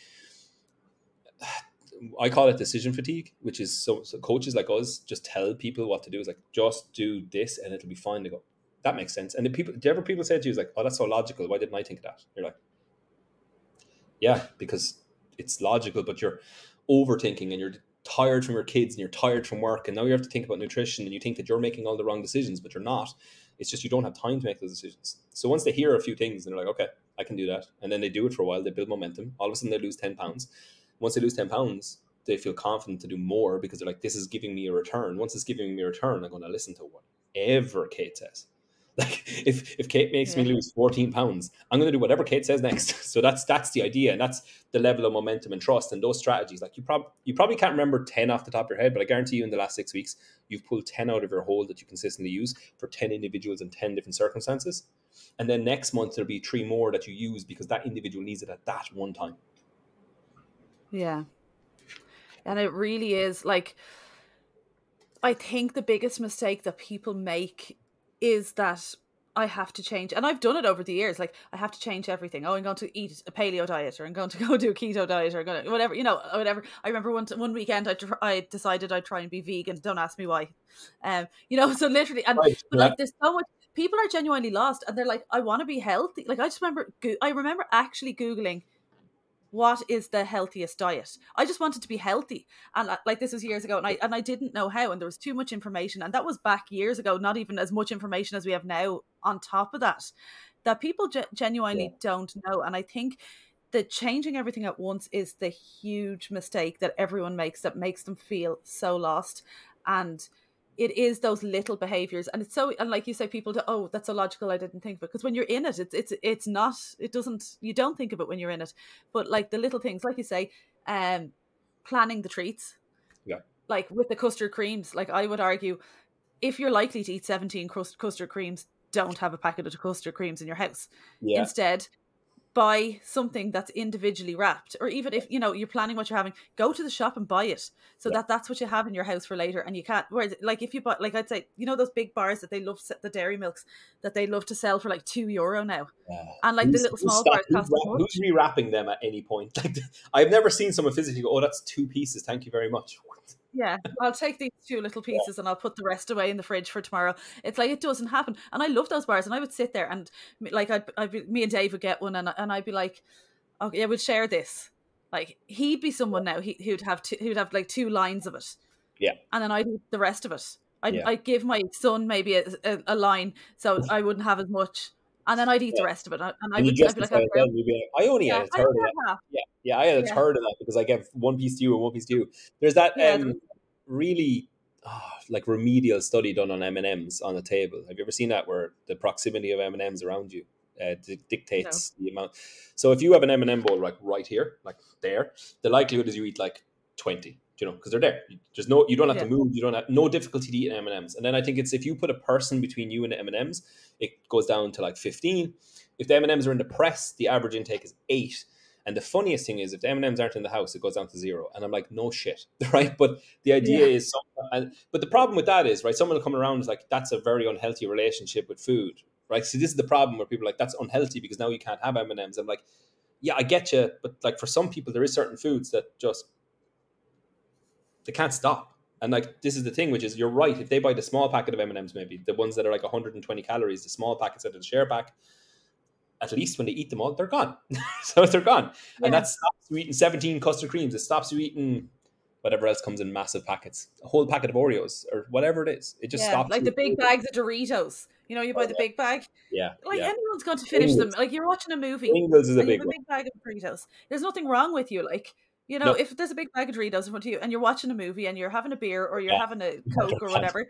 I call it decision fatigue, which is so, so coaches like us just tell people what to do. It's like, just do this and it'll be fine. They go, that makes sense. And the people, do you ever people say to you, it's like, oh, that's so logical. Why didn't I think of that? You're like, Yeah, because it's logical, but you're overthinking and you're tired from your kids and you're tired from work, and now you have to think about nutrition, and you think that you're making all the wrong decisions, but you're not. It's just you don't have time to make those decisions. So once they hear a few things and they're like, okay, I can do that, and then they do it for a while, they build momentum, all of a sudden they lose ten pounds. Once they lose ten pounds, they feel confident to do more because they're like, this is giving me a return. Once it's giving me a return, I'm going to listen to whatever Kate says. Like if, if Kate makes yeah. me lose fourteen pounds, I'm going to do whatever Kate says next. So that's, that's the idea. And that's the level of momentum and trust and those strategies. Like you probably, you probably can't remember ten off the top of your head, but I guarantee you in the last six weeks, you've pulled ten out of your hole that you consistently use for ten individuals in ten different circumstances. And then next month, there'll be three more that you use because that individual needs it at that one time. Yeah. And it really is like, I think the biggest mistake that people make is that I have to change, and I've done it over the years, like I have to change everything. Oh, I'm going to eat a paleo diet, or I'm going to go do a keto diet, or I'm going to, whatever, you know, whatever. I remember one one weekend I, I decided I'd try and be vegan. Don't ask me why. Um, you know, so literally, and right. but like there's so much, people are genuinely lost and they're like, I want to be healthy. Like I just remember, I remember actually Googling, what is the healthiest diet? I just wanted to be healthy. And like this was years ago, and I and I didn't know how, and there was too much information. And that was back years ago, not even as much information as we have now on top of that, that people ge- genuinely yeah. don't know. And I think that changing everything at once is the huge mistake that everyone makes, that makes them feel so lost. And it is those little behaviors. And it's so, and like you say, people do, oh, that's so logical, I didn't think of it. Because when you're in it, it's, it's, it's not, it doesn't, you don't think of it when you're in it. But like the little things, like you say, um, planning the treats. Yeah. Like with the custard creams, like I would argue, if you're likely to eat seventeen crust, custard creams, don't have a packet of custard creams in your house. Yeah. Instead, buy something that's individually wrapped, or even if, you know, you're planning what you're having, go to the shop and buy it so yeah. that that's what you have in your house for later. And you can't, whereas like if you buy, like I'd say, you know, those big bars that they love, the dairy milks that they love to sell for like two euro now. Yeah. And like who's, the little small bars cost who's, who's rewrapping them at any point? Like I've never seen someone physically go, oh, that's two pieces, thank you very much. Yeah, I'll take these two little pieces yeah. and I'll put the rest away in the fridge for tomorrow. It's like, it doesn't happen. And I love those bars, and I would sit there and like I'd, I'd be, me and Dave would get one, and and I'd be like, okay, yeah, we'd share this. Like he'd be someone now he, who'd have two, who'd have like two lines of it. Yeah, and then I'd eat the rest of it. I'd, yeah. I'd give my son maybe a, a, a line so I wouldn't have as much, and then I'd eat yeah. the rest of it. And, and I would just be like, okay, well, be like, I only yeah, had a third of that. Yeah. Yeah, I had a yeah. turd of that because I gave one piece to you and one piece to you. There's that yeah, um, really oh, like remedial study done on M and M's on the table. Have you ever seen that, where the proximity of M and M's around you uh, d- dictates no. the amount? So if you have an M and M bowl like right here, like there, the likelihood is you eat like twenty, you know, because they're there. There's no, you don't have yeah. to move. You don't have no difficulty to eat M and M's. And then I think it's if you put a person between you and the M and M's, it goes down to like fifteen. If the M and M's are in the press, the average intake is eight. And the funniest thing is, if the M and M's aren't in the house, it goes down to zero. And I'm like, no shit, right? But the idea yeah. is, some, and, but the problem with that is, right, someone will come around and is like, that's a very unhealthy relationship with food, right? So this is the problem where people are like, that's unhealthy because now you can't have M and M's. I'm like, yeah, I get you. But like for some people, there is certain foods that just, they can't stop. And like, this is the thing, which is, you're right. If they buy the small packet of M and M's, maybe the ones that are like one hundred twenty calories, the small packets out of the share pack, at least when they eat them all, they're gone. So they're gone. Yeah. And that stops you eating seventeen custard creams. It stops you eating whatever else comes in massive packets, a whole packet of Oreos or whatever it is. It just yeah, stops. Like the big bags of Doritos. You know, you buy oh, the yeah. big bag. Yeah. Like yeah. anyone's going to finish Ingles. them. Like you're watching a movie. Ingles is a big, you have a big bag of Doritos. There's nothing wrong with you. Like, you know, no. if there's a big bag of Doritos in front of you and you're watching a movie and you're having a beer or you're yeah. having a Coke or whatever,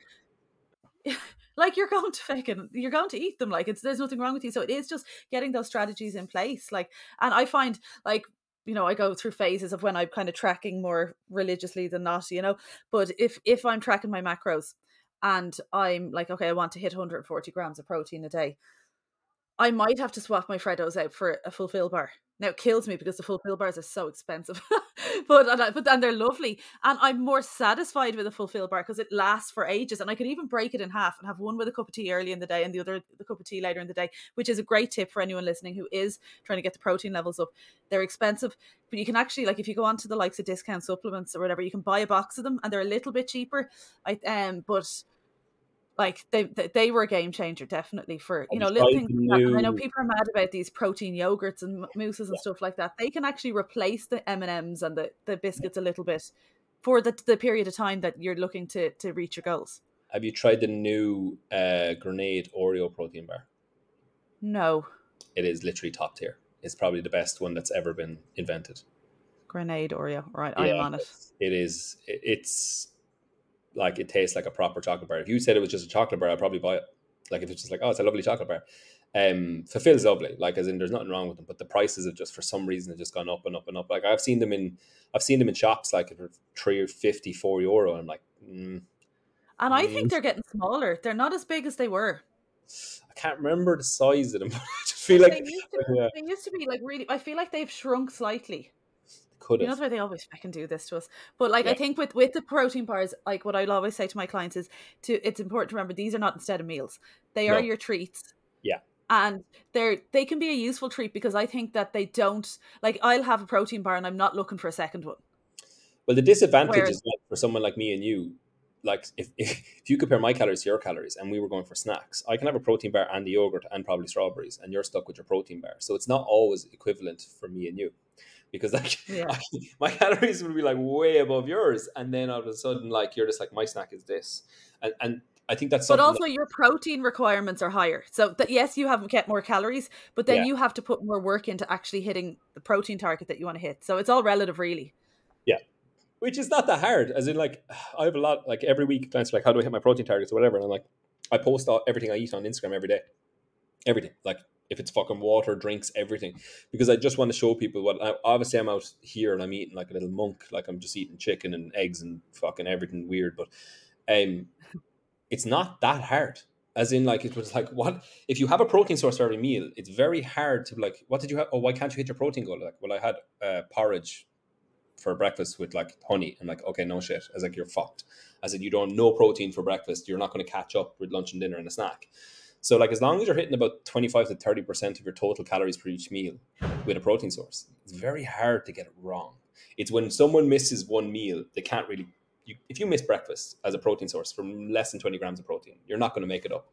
like you're going to fucking, you're going to eat them. Like it's, there's nothing wrong with you. So it is just getting those strategies in place. Like, and I find like, you know, I go through phases of when I'm kind of tracking more religiously than not, you know, but if, if I'm tracking my macros and I'm like, okay, I want to hit one hundred forty grams of protein a day, I might have to swap my Freddos out for a Fulfil bar. Now it kills me because the Fulfil bars are so expensive, but and I, but then they're lovely, and I'm more satisfied with a Fulfil bar because it lasts for ages, and I could even break it in half and have one with a cup of tea early in the day and the other the cup of tea later in the day, which is a great tip for anyone listening who is trying to get the protein levels up. They're expensive, but you can actually, like if you go onto the likes of discount supplements or whatever, you can buy a box of them and they're a little bit cheaper. I um but Like they they were a game changer, definitely, for, you know, little things like that. I know people are mad about these protein yogurts and mousses and yeah. stuff like that. They can actually replace the M and M's and the, the biscuits a little bit for the, the period of time that you're looking to, to reach your goals. Have you tried the new uh, Grenade Oreo protein bar? No. It is literally top tier. It's probably the best one that's ever been invented. Grenade Oreo. Right, yeah, I am on it. It is. It's like, it tastes like a proper chocolate bar. If you said it was just a chocolate bar, I'd probably buy it. Like, if it's just like, oh, it's a lovely chocolate bar. Um, Fulfil's lovely. Like, as in, there's nothing wrong with them, but the prices have just, for some reason, have just gone up and up and up. Like, I've seen them in, I've seen them in shops, like, for three or fifty, four euro. And I'm like, mm, and I mm. think they're getting smaller. They're not as big as they were. I can't remember the size of them. I just feel like they used, to, yeah. they used to be like really. I feel like they've shrunk slightly. Could have. You know, the way they always fucking do this to us. But like, yeah. I think with, with the protein bars, like what I'll always say to my clients is, to it's important to remember these are not instead of meals. They are no. your treats. Yeah. And they're they can be a useful treat, because I think that they don't, like, I'll have a protein bar and I'm not looking for a second one. Well, the disadvantage Whereas, is like, for someone like me and you. Like, if, if if you compare my calories to your calories and we were going for snacks, I can have a protein bar and the yogurt and probably strawberries, and you're stuck with your protein bar. So it's not always equivalent for me and you, because like yeah. I, my calories would be like way above yours. And then all of a sudden, like, you're just like, my snack is this. And and I think that's something. But also that- your protein requirements are higher. So that, yes, you have get more calories, but then yeah. you have to put more work into actually hitting the protein target that you want to hit. So it's all relative, really. Yeah. Which is not that hard, as in, like, I have a lot, like, every week clients are like, how do I hit my protein targets or whatever? And I'm like, I post all, everything I eat on Instagram every day, everything. Like, if it's fucking water, drinks, everything, because I just want to show people what, I, obviously I'm out here and I'm eating like a little monk, like I'm just eating chicken and eggs and fucking everything weird. But um, it's not that hard. As in, like, it was like, what if you have a protein source for every meal? It's very hard to be like, what did you have? Oh, why can't you hit your protein goal? Like, well, I had uh, porridge for breakfast with like honey. I'm like, okay, no shit. I was like, you're fucked. I said, you don't no protein for breakfast. You're not going to catch up with lunch and dinner and a snack. So like, as long as you're hitting about twenty-five to thirty percent of your total calories for each meal with a protein source, it's very hard to get it wrong. It's when someone misses one meal, they can't really, you, if you miss breakfast as a protein source from less than twenty grams of protein, you're not going to make it up.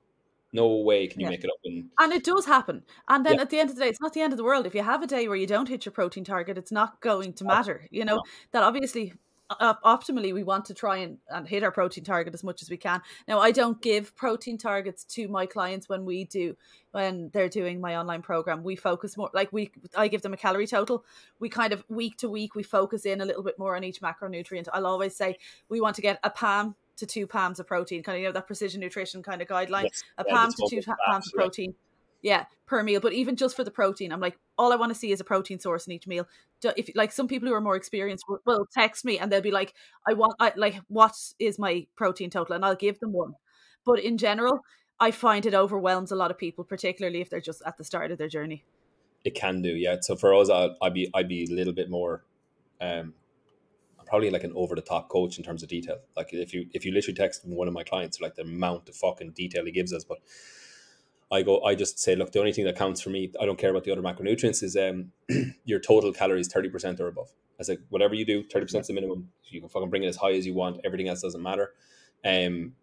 No way can you yeah. make it up. And, and it does happen. And then yeah. at the end of the day, it's not the end of the world. If you have a day where you don't hit your protein target, it's not going to matter. You know, no. that obviously, uh, optimally, we want to try and, and hit our protein target as much as we can. Now, I don't give protein targets to my clients when we do, when they're doing my online program. We focus more, like we, I give them a calorie total. We kind of week to week, we focus in a little bit more on each macronutrient. I'll always say we want to get a palm to two palms of protein, kind of, you know, that precision nutrition kind of guideline, yes, a yeah, palm to two palms, palms of protein yeah. yeah per meal. But even just for the protein, I'm like, all I want to see is a protein source in each meal. If like some people who are more experienced will, will text me and they'll be like, I want I, like what is my protein total, and I'll give them one. But in general, I find it overwhelms a lot of people, particularly if they're just at the start of their journey. It can do, yeah. So for us, I'll, I'd be I'd be a little bit more um probably like an over-the-top coach in terms of detail. Like if you if you literally text one of my clients, like the amount of fucking detail he gives us. But I go, I just say, look, the only thing that counts for me, I don't care about the other macronutrients, is um your total calories thirty percent or above. I said, whatever you do, thirty percent is the minimum. You can fucking bring it as high as you want. Everything else doesn't matter. Um,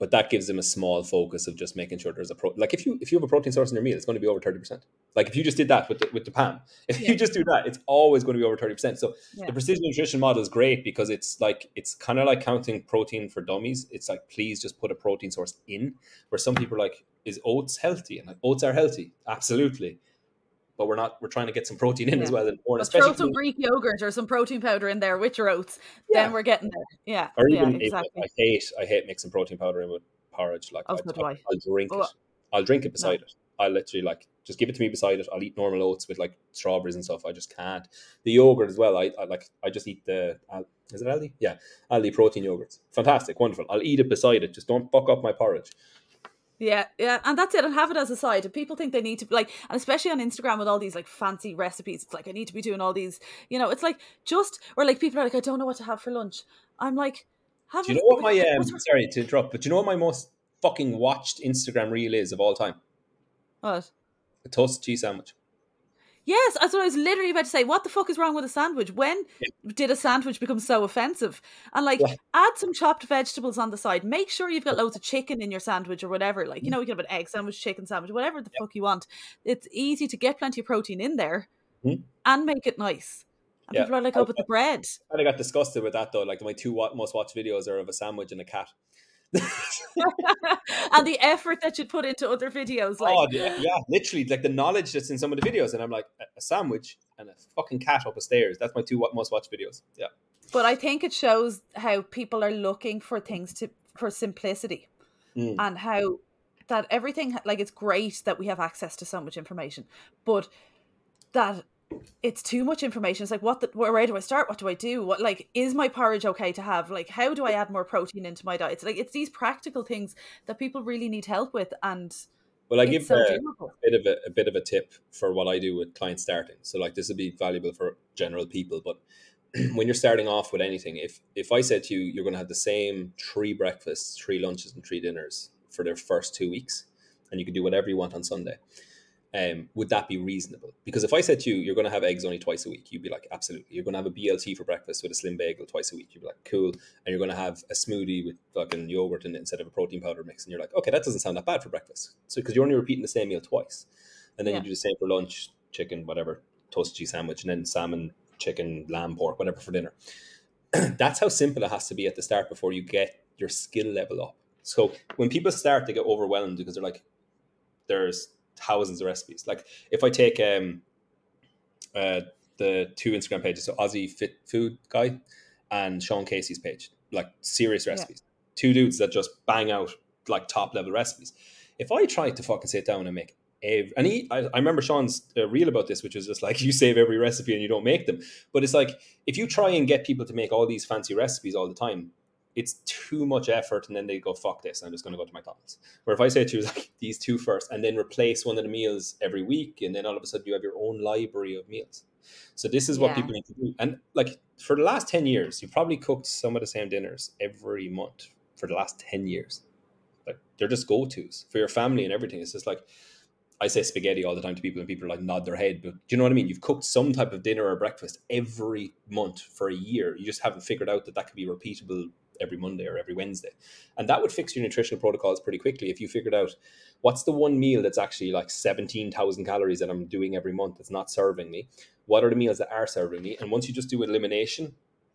but that gives them a small focus of just making sure there's a pro. Like if you if you have a protein source in your meal, it's going to be over thirty percent. Like if you just did that with the, with the P A M, if yeah. you just do that, it's always going to be over thirty percent. So yeah. the precision nutrition model is great because it's like, it's kind of like counting protein for dummies. It's like, please just put a protein source in, where some people are like, is oats healthy? And like, oats are healthy, absolutely. But we're not, we're trying to get some protein in yeah. as well. And more, especially throw some food. Greek yogurt or some protein powder in there with your oats, yeah. then we're getting there. Yeah. Or even yeah, exactly. I hate, I hate mixing protein powder in with porridge. Like oh, I, I, I. I'll drink oh. it. I'll drink it beside no. it. I literally like, just give it to me beside it. I'll eat normal oats with like strawberries and stuff. I just can't. The yogurt as well. I, I like, I just eat the, Al- is it Aldi? Yeah. Aldi protein yogurts. Fantastic. Wonderful. I'll eat it beside it. Just don't fuck up my porridge. Yeah, yeah, and that's it. And have it as a side. If people think they need to, like, and especially on Instagram with all these like fancy recipes, it's like, I need to be doing all these, you know, it's like just, or like people are like, I don't know what to have for lunch. I'm like, have do you know what my, um, sorry to interrupt, but do you know what my most fucking watched Instagram reel is of all time? What? A toasted cheese sandwich. Yes, that's what I was literally about to say. What the fuck is wrong with a sandwich? When yeah. did a sandwich become so offensive? And like, yeah. add some chopped vegetables on the side. Make sure you've got loads of chicken in your sandwich or whatever. Like, you know, you can have an egg sandwich, chicken sandwich, whatever the yeah. fuck you want. It's easy to get plenty of protein in there mm-hmm. and make it nice. And yeah. people are like, oh, but the bread. I kind of got disgusted with that though. Like my two most watched videos are of a sandwich and a cat. And the effort that you put into other videos, like oh, yeah, yeah literally like the knowledge that's in some of the videos, and I'm like a sandwich and a fucking cat up a stairs. That's my two most watched videos. Yeah, but I think it shows how people are looking for things to for simplicity mm. and how that everything, like, it's great that we have access to so much information, but that it's too much information. It's like, what the, where do I start? What do I do? What, like, is my porridge okay to have? Like, how do I add more protein into my diet? It's like, it's these practical things that people really need help with. And well, I give so a, a bit of a, a bit of a tip for what I do with clients starting. So like, this would be valuable for general people, but when you're starting off with anything, if, if I said to you, you're going to have the same three breakfasts, three lunches and three dinners for their first two weeks, and you can do whatever you want on Sunday. Um, would that be reasonable? Because if I said to you, you're going to have eggs only twice a week, you'd be like, absolutely. You're going to have a B L T for breakfast with a slim bagel twice a week. You'd be like, cool. And you're going to have a smoothie with fucking yogurt in it instead of a protein powder mix. And you're like, okay, that doesn't sound that bad for breakfast. So, because you're only repeating the same meal twice. And then yeah. you do the same for lunch, chicken, whatever, toasted cheese sandwich, and then salmon, chicken, lamb, pork, whatever for dinner. That's how simple it has to be at the start before you get your skill level up. So when people start, they get overwhelmed because they're like, there's thousands of recipes. Like if I take um uh the two Instagram pages, so Aussie Fit Food Guy and Sean Casey's page, like serious recipes, yeah. two dudes that just bang out like top level recipes. If I tried to fucking sit down and make every, and he, I, I remember Sean's uh, reel about this, which is just like, you save every recipe and you don't make them. But it's like, if you try and get people to make all these fancy recipes all the time, it's too much effort, and then they go, fuck this, I'm just going to go to McDonald's. Where if I say to you, like, these two first, and then replace one of the meals every week, and then all of a sudden you have your own library of meals. So this is what yeah. people need to do. And like for the last ten years, you've probably cooked some of the same dinners every month for the last ten years. Like they're just go-tos for your family and everything. It's just like, I say spaghetti all the time to people and people like nod their head, but do you know what I mean? You've cooked some type of dinner or breakfast every month for a year. You just haven't figured out that that could be repeatable every Monday or every Wednesday. And that would fix your nutritional protocols pretty quickly if you figured out what's the one meal that's actually like seventeen thousand calories that I'm doing every month that's not serving me. What are the meals that are serving me? And once you just do elimination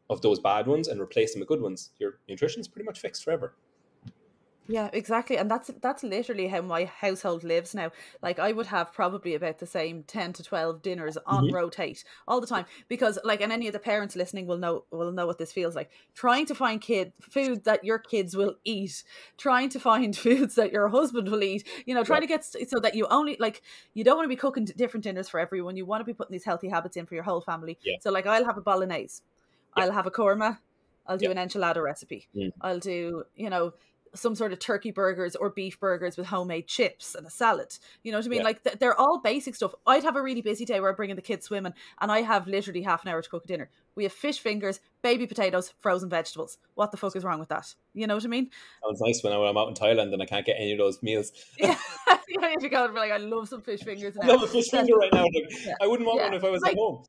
of those bad ones and replace them with good ones, your nutrition is pretty much fixed forever. Yeah, exactly. And that's that's literally how my household lives now. Like I would have probably about the same ten to twelve dinners on mm-hmm. rotate all the time, because like, and any of the parents listening will know will know what this feels like, trying to find kid food that your kids will eat, trying to find foods that your husband will eat, you know, trying yeah. to get so that you only, like, you don't want to be cooking different dinners for everyone. You want to be putting these healthy habits in for your whole family. Yeah. So like I'll have a bolognese, yeah. I'll have a korma, I'll do yeah. an enchilada recipe, yeah. I'll do, you know, some sort of turkey burgers or beef burgers with homemade chips and a salad. You know what I mean? Yeah. Like th- they're all basic stuff. I'd have a really busy day where I bring in the kids swimming and I have literally half an hour to cook a dinner. We have fish fingers, baby potatoes, frozen vegetables. What the fuck is wrong with that? You know what I mean? Sounds nice when I'm out in Thailand and I can't get any of those meals. Yeah, you know, if you go and be like, I love some fish fingers. Now. I love a fish finger right now. Like, yeah. I wouldn't want yeah. one if I was like, at home.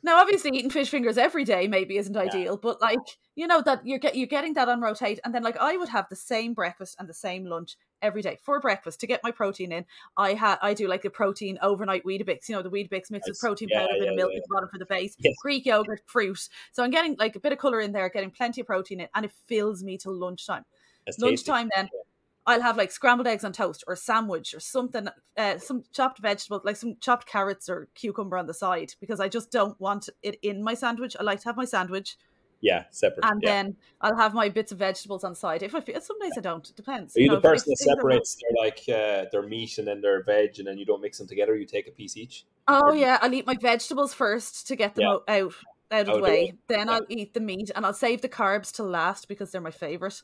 Now, obviously, eating fish fingers every day maybe isn't ideal, yeah. but like, you know, that you're, get, you're getting that on rotate. And then like I would have the same breakfast and the same lunch every day. For breakfast, to get my protein in, I ha- I do like the protein overnight Weetabix, you know, the Weetabix mixed with protein yeah, powder, a yeah, bit of milk yeah. at the bottom for the base, yes. Greek yogurt, fruit. So I'm getting like a bit of colour in there, getting plenty of protein in, and it fills me till lunchtime. That's lunchtime tasty. Then I'll have like scrambled eggs on toast or a sandwich or something, uh, some chopped vegetables, like some chopped carrots or cucumber on the side, because I just don't want it in my sandwich. I like to have my sandwich. Yeah, separate. And yeah. then I'll have my bits of vegetables on the side. If I feel, some days yeah. I don't. It depends. Are you, you know, the person that separates their like uh, their meat and then their veg, and then you don't mix them together? You take a piece each. Oh or yeah, I'll eat my vegetables first to get them yeah. out. out of the way, then yeah. I'll eat the meat, and I'll save the carbs till last because they're my favorite.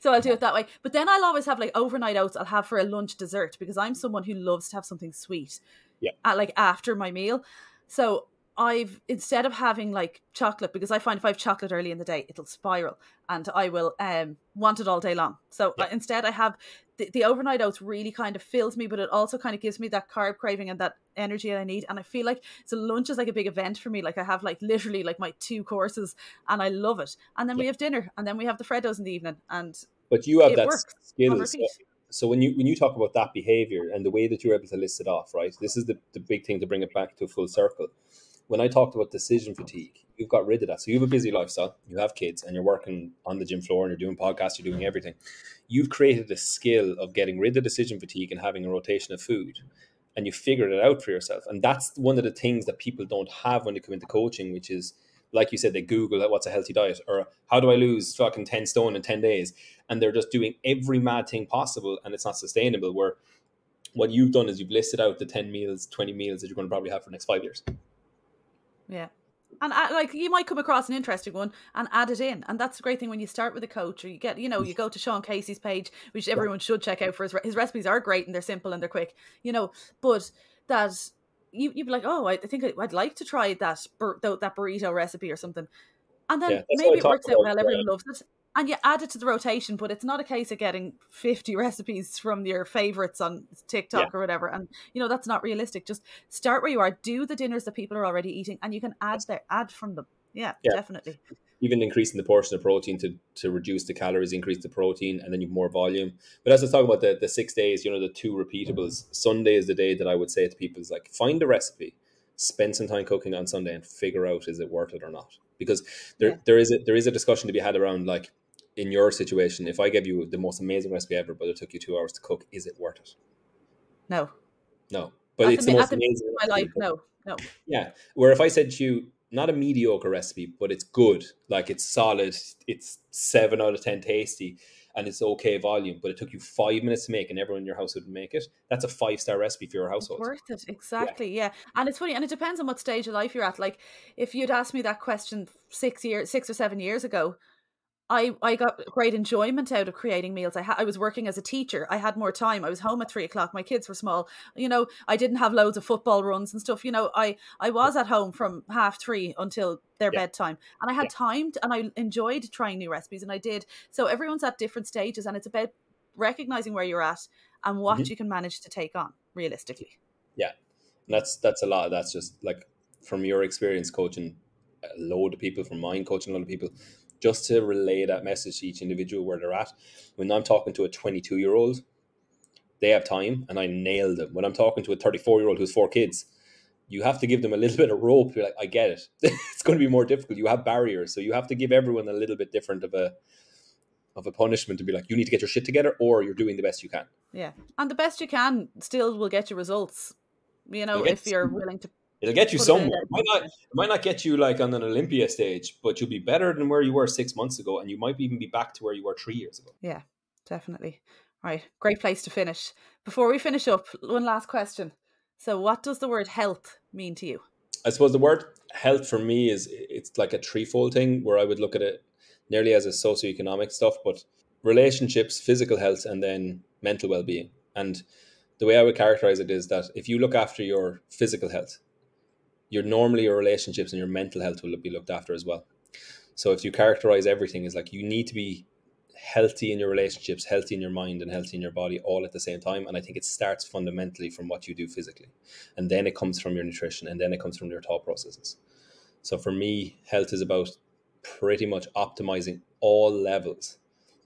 So I'll do it that way. But then I'll always have like overnight oats I'll have for a lunch dessert, because I'm someone who loves to have something sweet yeah at, like after my meal. So I've, instead of having like chocolate, because I find if I have chocolate early in the day, it'll spiral and I will um, want it all day long. So yeah. instead I have the, the overnight oats really kind of fills me, but it also kind of gives me that carb craving and that energy that I need. And I feel like, so lunch is like a big event for me. Like I have like literally like my two courses and I love it. And then yeah. we have dinner and then we have the Freddos in the evening. And But you have that skill. So when you when you talk about that behavior and the way that you're able to list it off, right? This is the, the big thing to bring it back to a full circle. When I talked about decision fatigue, you've got rid of that. So you have a busy lifestyle, you have kids, and you're working on the gym floor and you're doing podcasts, you're doing everything. You've created a skill of getting rid of decision fatigue and having a rotation of food. And you figured it out for yourself. And that's one of the things that people don't have when they come into coaching, which is, like you said, they Google what's a healthy diet or how do I lose fucking ten stone in ten days? And they're just doing every mad thing possible and it's not sustainable. Where what you've done is you've listed out the ten meals, twenty meals that you're going to probably have for the next five years. Yeah. And I, like you might come across an interesting one and add it in. And that's the great thing when you start with a coach or you get, you know, you go to Sean Casey's page, which everyone should check out for his, re- his recipes are great and they're simple and they're quick, you know, but that's, You, you'd be like, oh, I think I'd like to try that bur- that burrito recipe or something. And then yeah, maybe it works out well, everyone loves it. And you add it to the rotation, but it's not a case of getting fifty recipes from your favorites on TikTok yeah. or whatever. And, you know, that's not realistic. Just start where you are. Do the dinners that people are already eating and you can add their, add from them. Yeah, yeah, definitely. Even increasing the portion of protein to, to reduce the calories, increase the protein, and then you've more volume. But as I was talking about the, the six days, you know, the two repeatables, Sunday is the day that I would say to people is like, find a recipe, spend some time cooking on Sunday and figure out, is it worth it or not? Because there yeah. there is a, there is a discussion to be had around like, in your situation, if I gave you the most amazing recipe ever, but it took you two hours to cook, is it worth it? No. No. But at it's the, the most the amazing of my life, no, no. Yeah. Where if I said to you, not a mediocre recipe, but it's good. Like it's solid. It's seven out of ten tasty and it's okay volume, but it took you five minutes to make and everyone in your household would make it. That's a five-star recipe for your household. It's worth it. Exactly. Yeah. yeah. And it's funny. And it depends on what stage of life you're at. Like if you'd asked me that question six years, six or seven years ago, I, I got great enjoyment out of creating meals. I ha- I was working as a teacher. I had more time. I was home at three o'clock. My kids were small. You know, I didn't have loads of football runs and stuff. You know, I, I was at home from half three until their yeah. bedtime. And I had yeah. time to, and I enjoyed trying new recipes and I did. So everyone's at different stages and it's about recognizing where you're at and what mm-hmm. you can manage to take on realistically. Yeah. And that's, that's a lot of, that's just like from your experience coaching a load of people, from mine coaching a lot of people, just to relay that message to each individual where they're at. When I'm talking to a twenty-two-year-old, they have time and I nail them. When I'm talking to a thirty-four-year-old who's four kids, you have to give them a little bit of rope. You're like, I get it. It's going to be more difficult. You have barriers. So you have to give everyone a little bit different of a of a punishment to be like, you need to get your shit together or you're doing the best you can. Yeah. And the best you can still will get you results, you know, if you're willing to. It'll get you somewhere. It might not, it might not get you like on an Olympia stage, but you'll be better than where you were six months ago. And you might even be back to where you were three years ago. Yeah, definitely. All right. Great place to finish. Before we finish up, one last question. So what does the word health mean to you? I suppose the word health for me is it's like a threefold thing where I would look at it nearly as a socioeconomic stuff, but relationships, physical health, and then mental well-being. And the way I would characterize it is that if you look after your physical health, your normally your relationships and your mental health will be looked after as well. So if you characterize everything as like, you need to be healthy in your relationships, healthy in your mind and healthy in your body all at the same time. And I think it starts fundamentally from what you do physically. And then it comes from your nutrition and then it comes from your thought processes. So for me, health is about pretty much optimizing all levels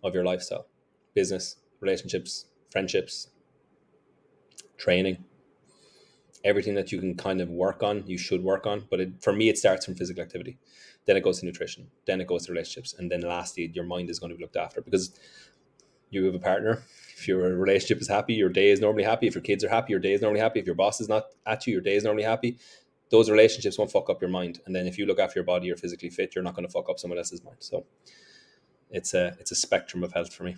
of your lifestyle, business, relationships, friendships, training. Everything that you can kind of work on, you should work on. But it, for me, it starts from physical activity. Then it goes to nutrition. Then it goes to relationships. And then lastly, your mind is going to be looked after because you have a partner. If your relationship is happy, your day is normally happy. If your kids are happy, your day is normally happy. If your boss is not at you, your day is normally happy. Those relationships won't fuck up your mind. And then if you look after your body, you're physically fit, you're not going to fuck up someone else's mind. So it's a, it's a spectrum of health for me.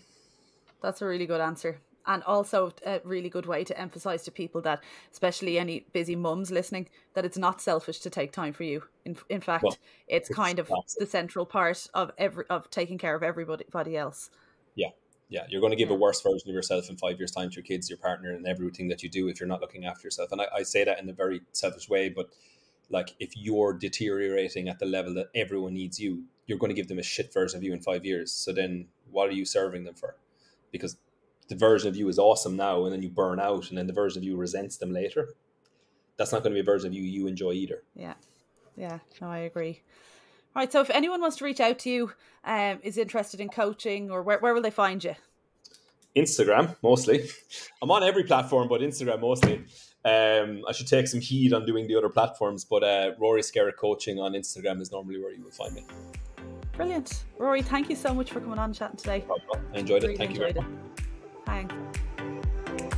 That's a really good answer. And also a really good way to emphasize to people that, especially any busy mums listening, that it's not selfish to take time for you. In in fact, well, it's, it's kind of awesome. The central part of every of taking care of everybody else. Yeah, yeah. You're going to give yeah. a worse version of yourself in five years' time to your kids, your partner, and everything that you do if you're not looking after yourself. And I, I say that in a very selfish way, but Like, if you're deteriorating at the level that everyone needs you, you're going to give them a shit version of you in five years. So then what are you serving them for? Because the version of you is awesome now, and then you burn out, and then the version of you resents them later. That's not going to be a version of you you enjoy either. Yeah. Yeah. No, I agree. All right. So if anyone wants to reach out to you, um, is interested in coaching, or where, where will they find you? Instagram, mostly. I'm on every platform, but Instagram mostly. Um, I should take some heed on doing the other platforms, but uh, Rory Skerritt Coaching on Instagram is normally where you will find me. Brilliant. Rory, thank you so much for coming on and chatting today. I enjoyed it. Really thank enjoyed you very it. much. Thanks.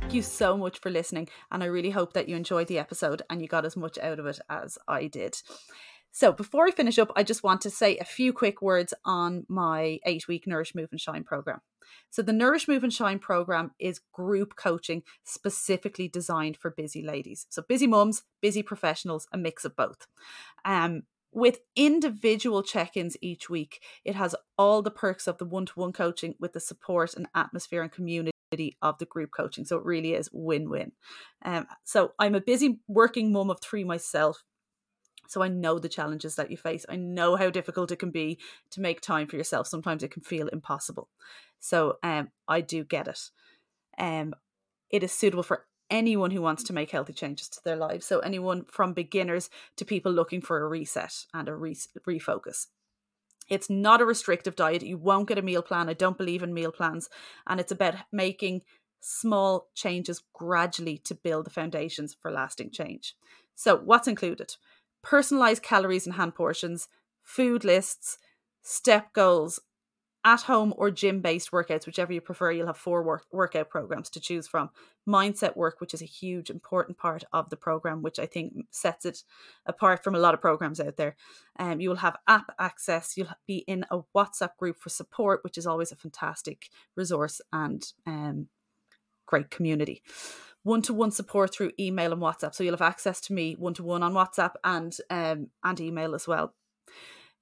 Thank you so much for listening, and I really hope that you enjoyed the episode and you got as much out of it as I did. So before I finish up, I just want to say a few quick words on my eight-week Nourish, Move, and Shine program. So the Nourish, Move, and Shine program is group coaching specifically designed for busy ladies. So busy mums, busy professionals, a mix of both. Um, with individual check-ins each week, it has all the perks of the one-to-one coaching with the support and atmosphere and community of the group coaching. So it really is win-win. Um, so I'm a busy working mum of three myself. So I know the challenges that you face. I know how difficult it can be to make time for yourself. Sometimes it can feel impossible. So um, I do get it. Um, it is suitable for anyone who wants to make healthy changes to their lives. So anyone from beginners to people looking for a reset and a re- refocus. It's not a restrictive diet. You won't get a meal plan. I don't believe in meal plans. And it's about making small changes gradually to build the foundations for lasting change. So what's included? Personalized calories and hand portions, food lists, step goals, at-home or gym-based workouts, whichever you prefer. You'll have four work- workout programs to choose from. Mindset work, which is a huge, important part of the program, which I think sets it apart from a lot of programs out there. Um, you will have app access. You'll be in a WhatsApp group for support, which is always a fantastic resource and um, great community. One-to-one support through email and WhatsApp. So you'll have access to me one-to-one on WhatsApp and um, and email as well.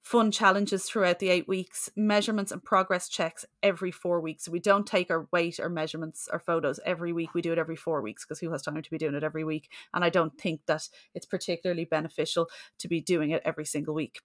Fun challenges throughout the eight weeks, measurements and progress checks every four weeks. So we don't take our weight or measurements or photos every week. We do it every four weeks because who has time to be doing it every week? And I don't think that it's particularly beneficial to be doing it every single week.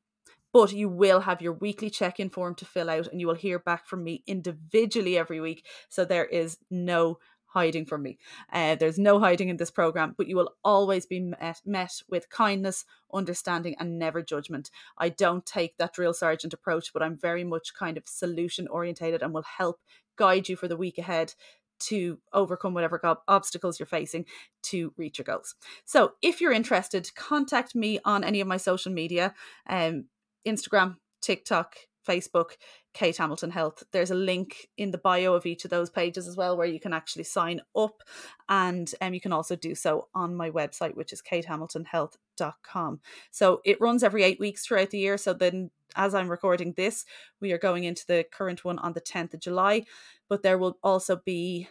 But you will have your weekly check-in form to fill out, and you will hear back from me individually every week. So there is no hiding from me. Uh, there's no hiding in this program, but you will always be met, met with kindness, understanding, and never judgment. I don't take that drill sergeant approach, but I'm very much kind of solution orientated and will help guide you for the week ahead to overcome whatever go- obstacles you're facing to reach your goals. So if you're interested, contact me on any of my social media, um, Instagram, TikTok, Facebook, Kate Hamilton Health. There's a link in the bio of each of those pages as well where you can actually sign up, and um, you can also do so on my website, which is kate hamilton health dot com. So it runs every eight weeks throughout the year. So then as I'm recording this, we are going into the current one on the tenth of July, but there will also be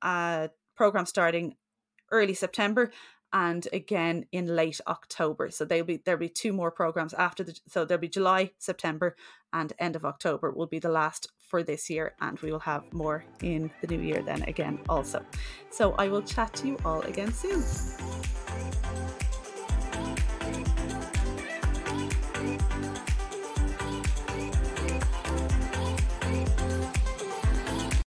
a program starting early September and again in late October. So there'll be there'll be two more programs after the, so there'll be July, September, and end of October will be the last for this year, and we will have more in the new year then again also. So I will chat to you all again soon.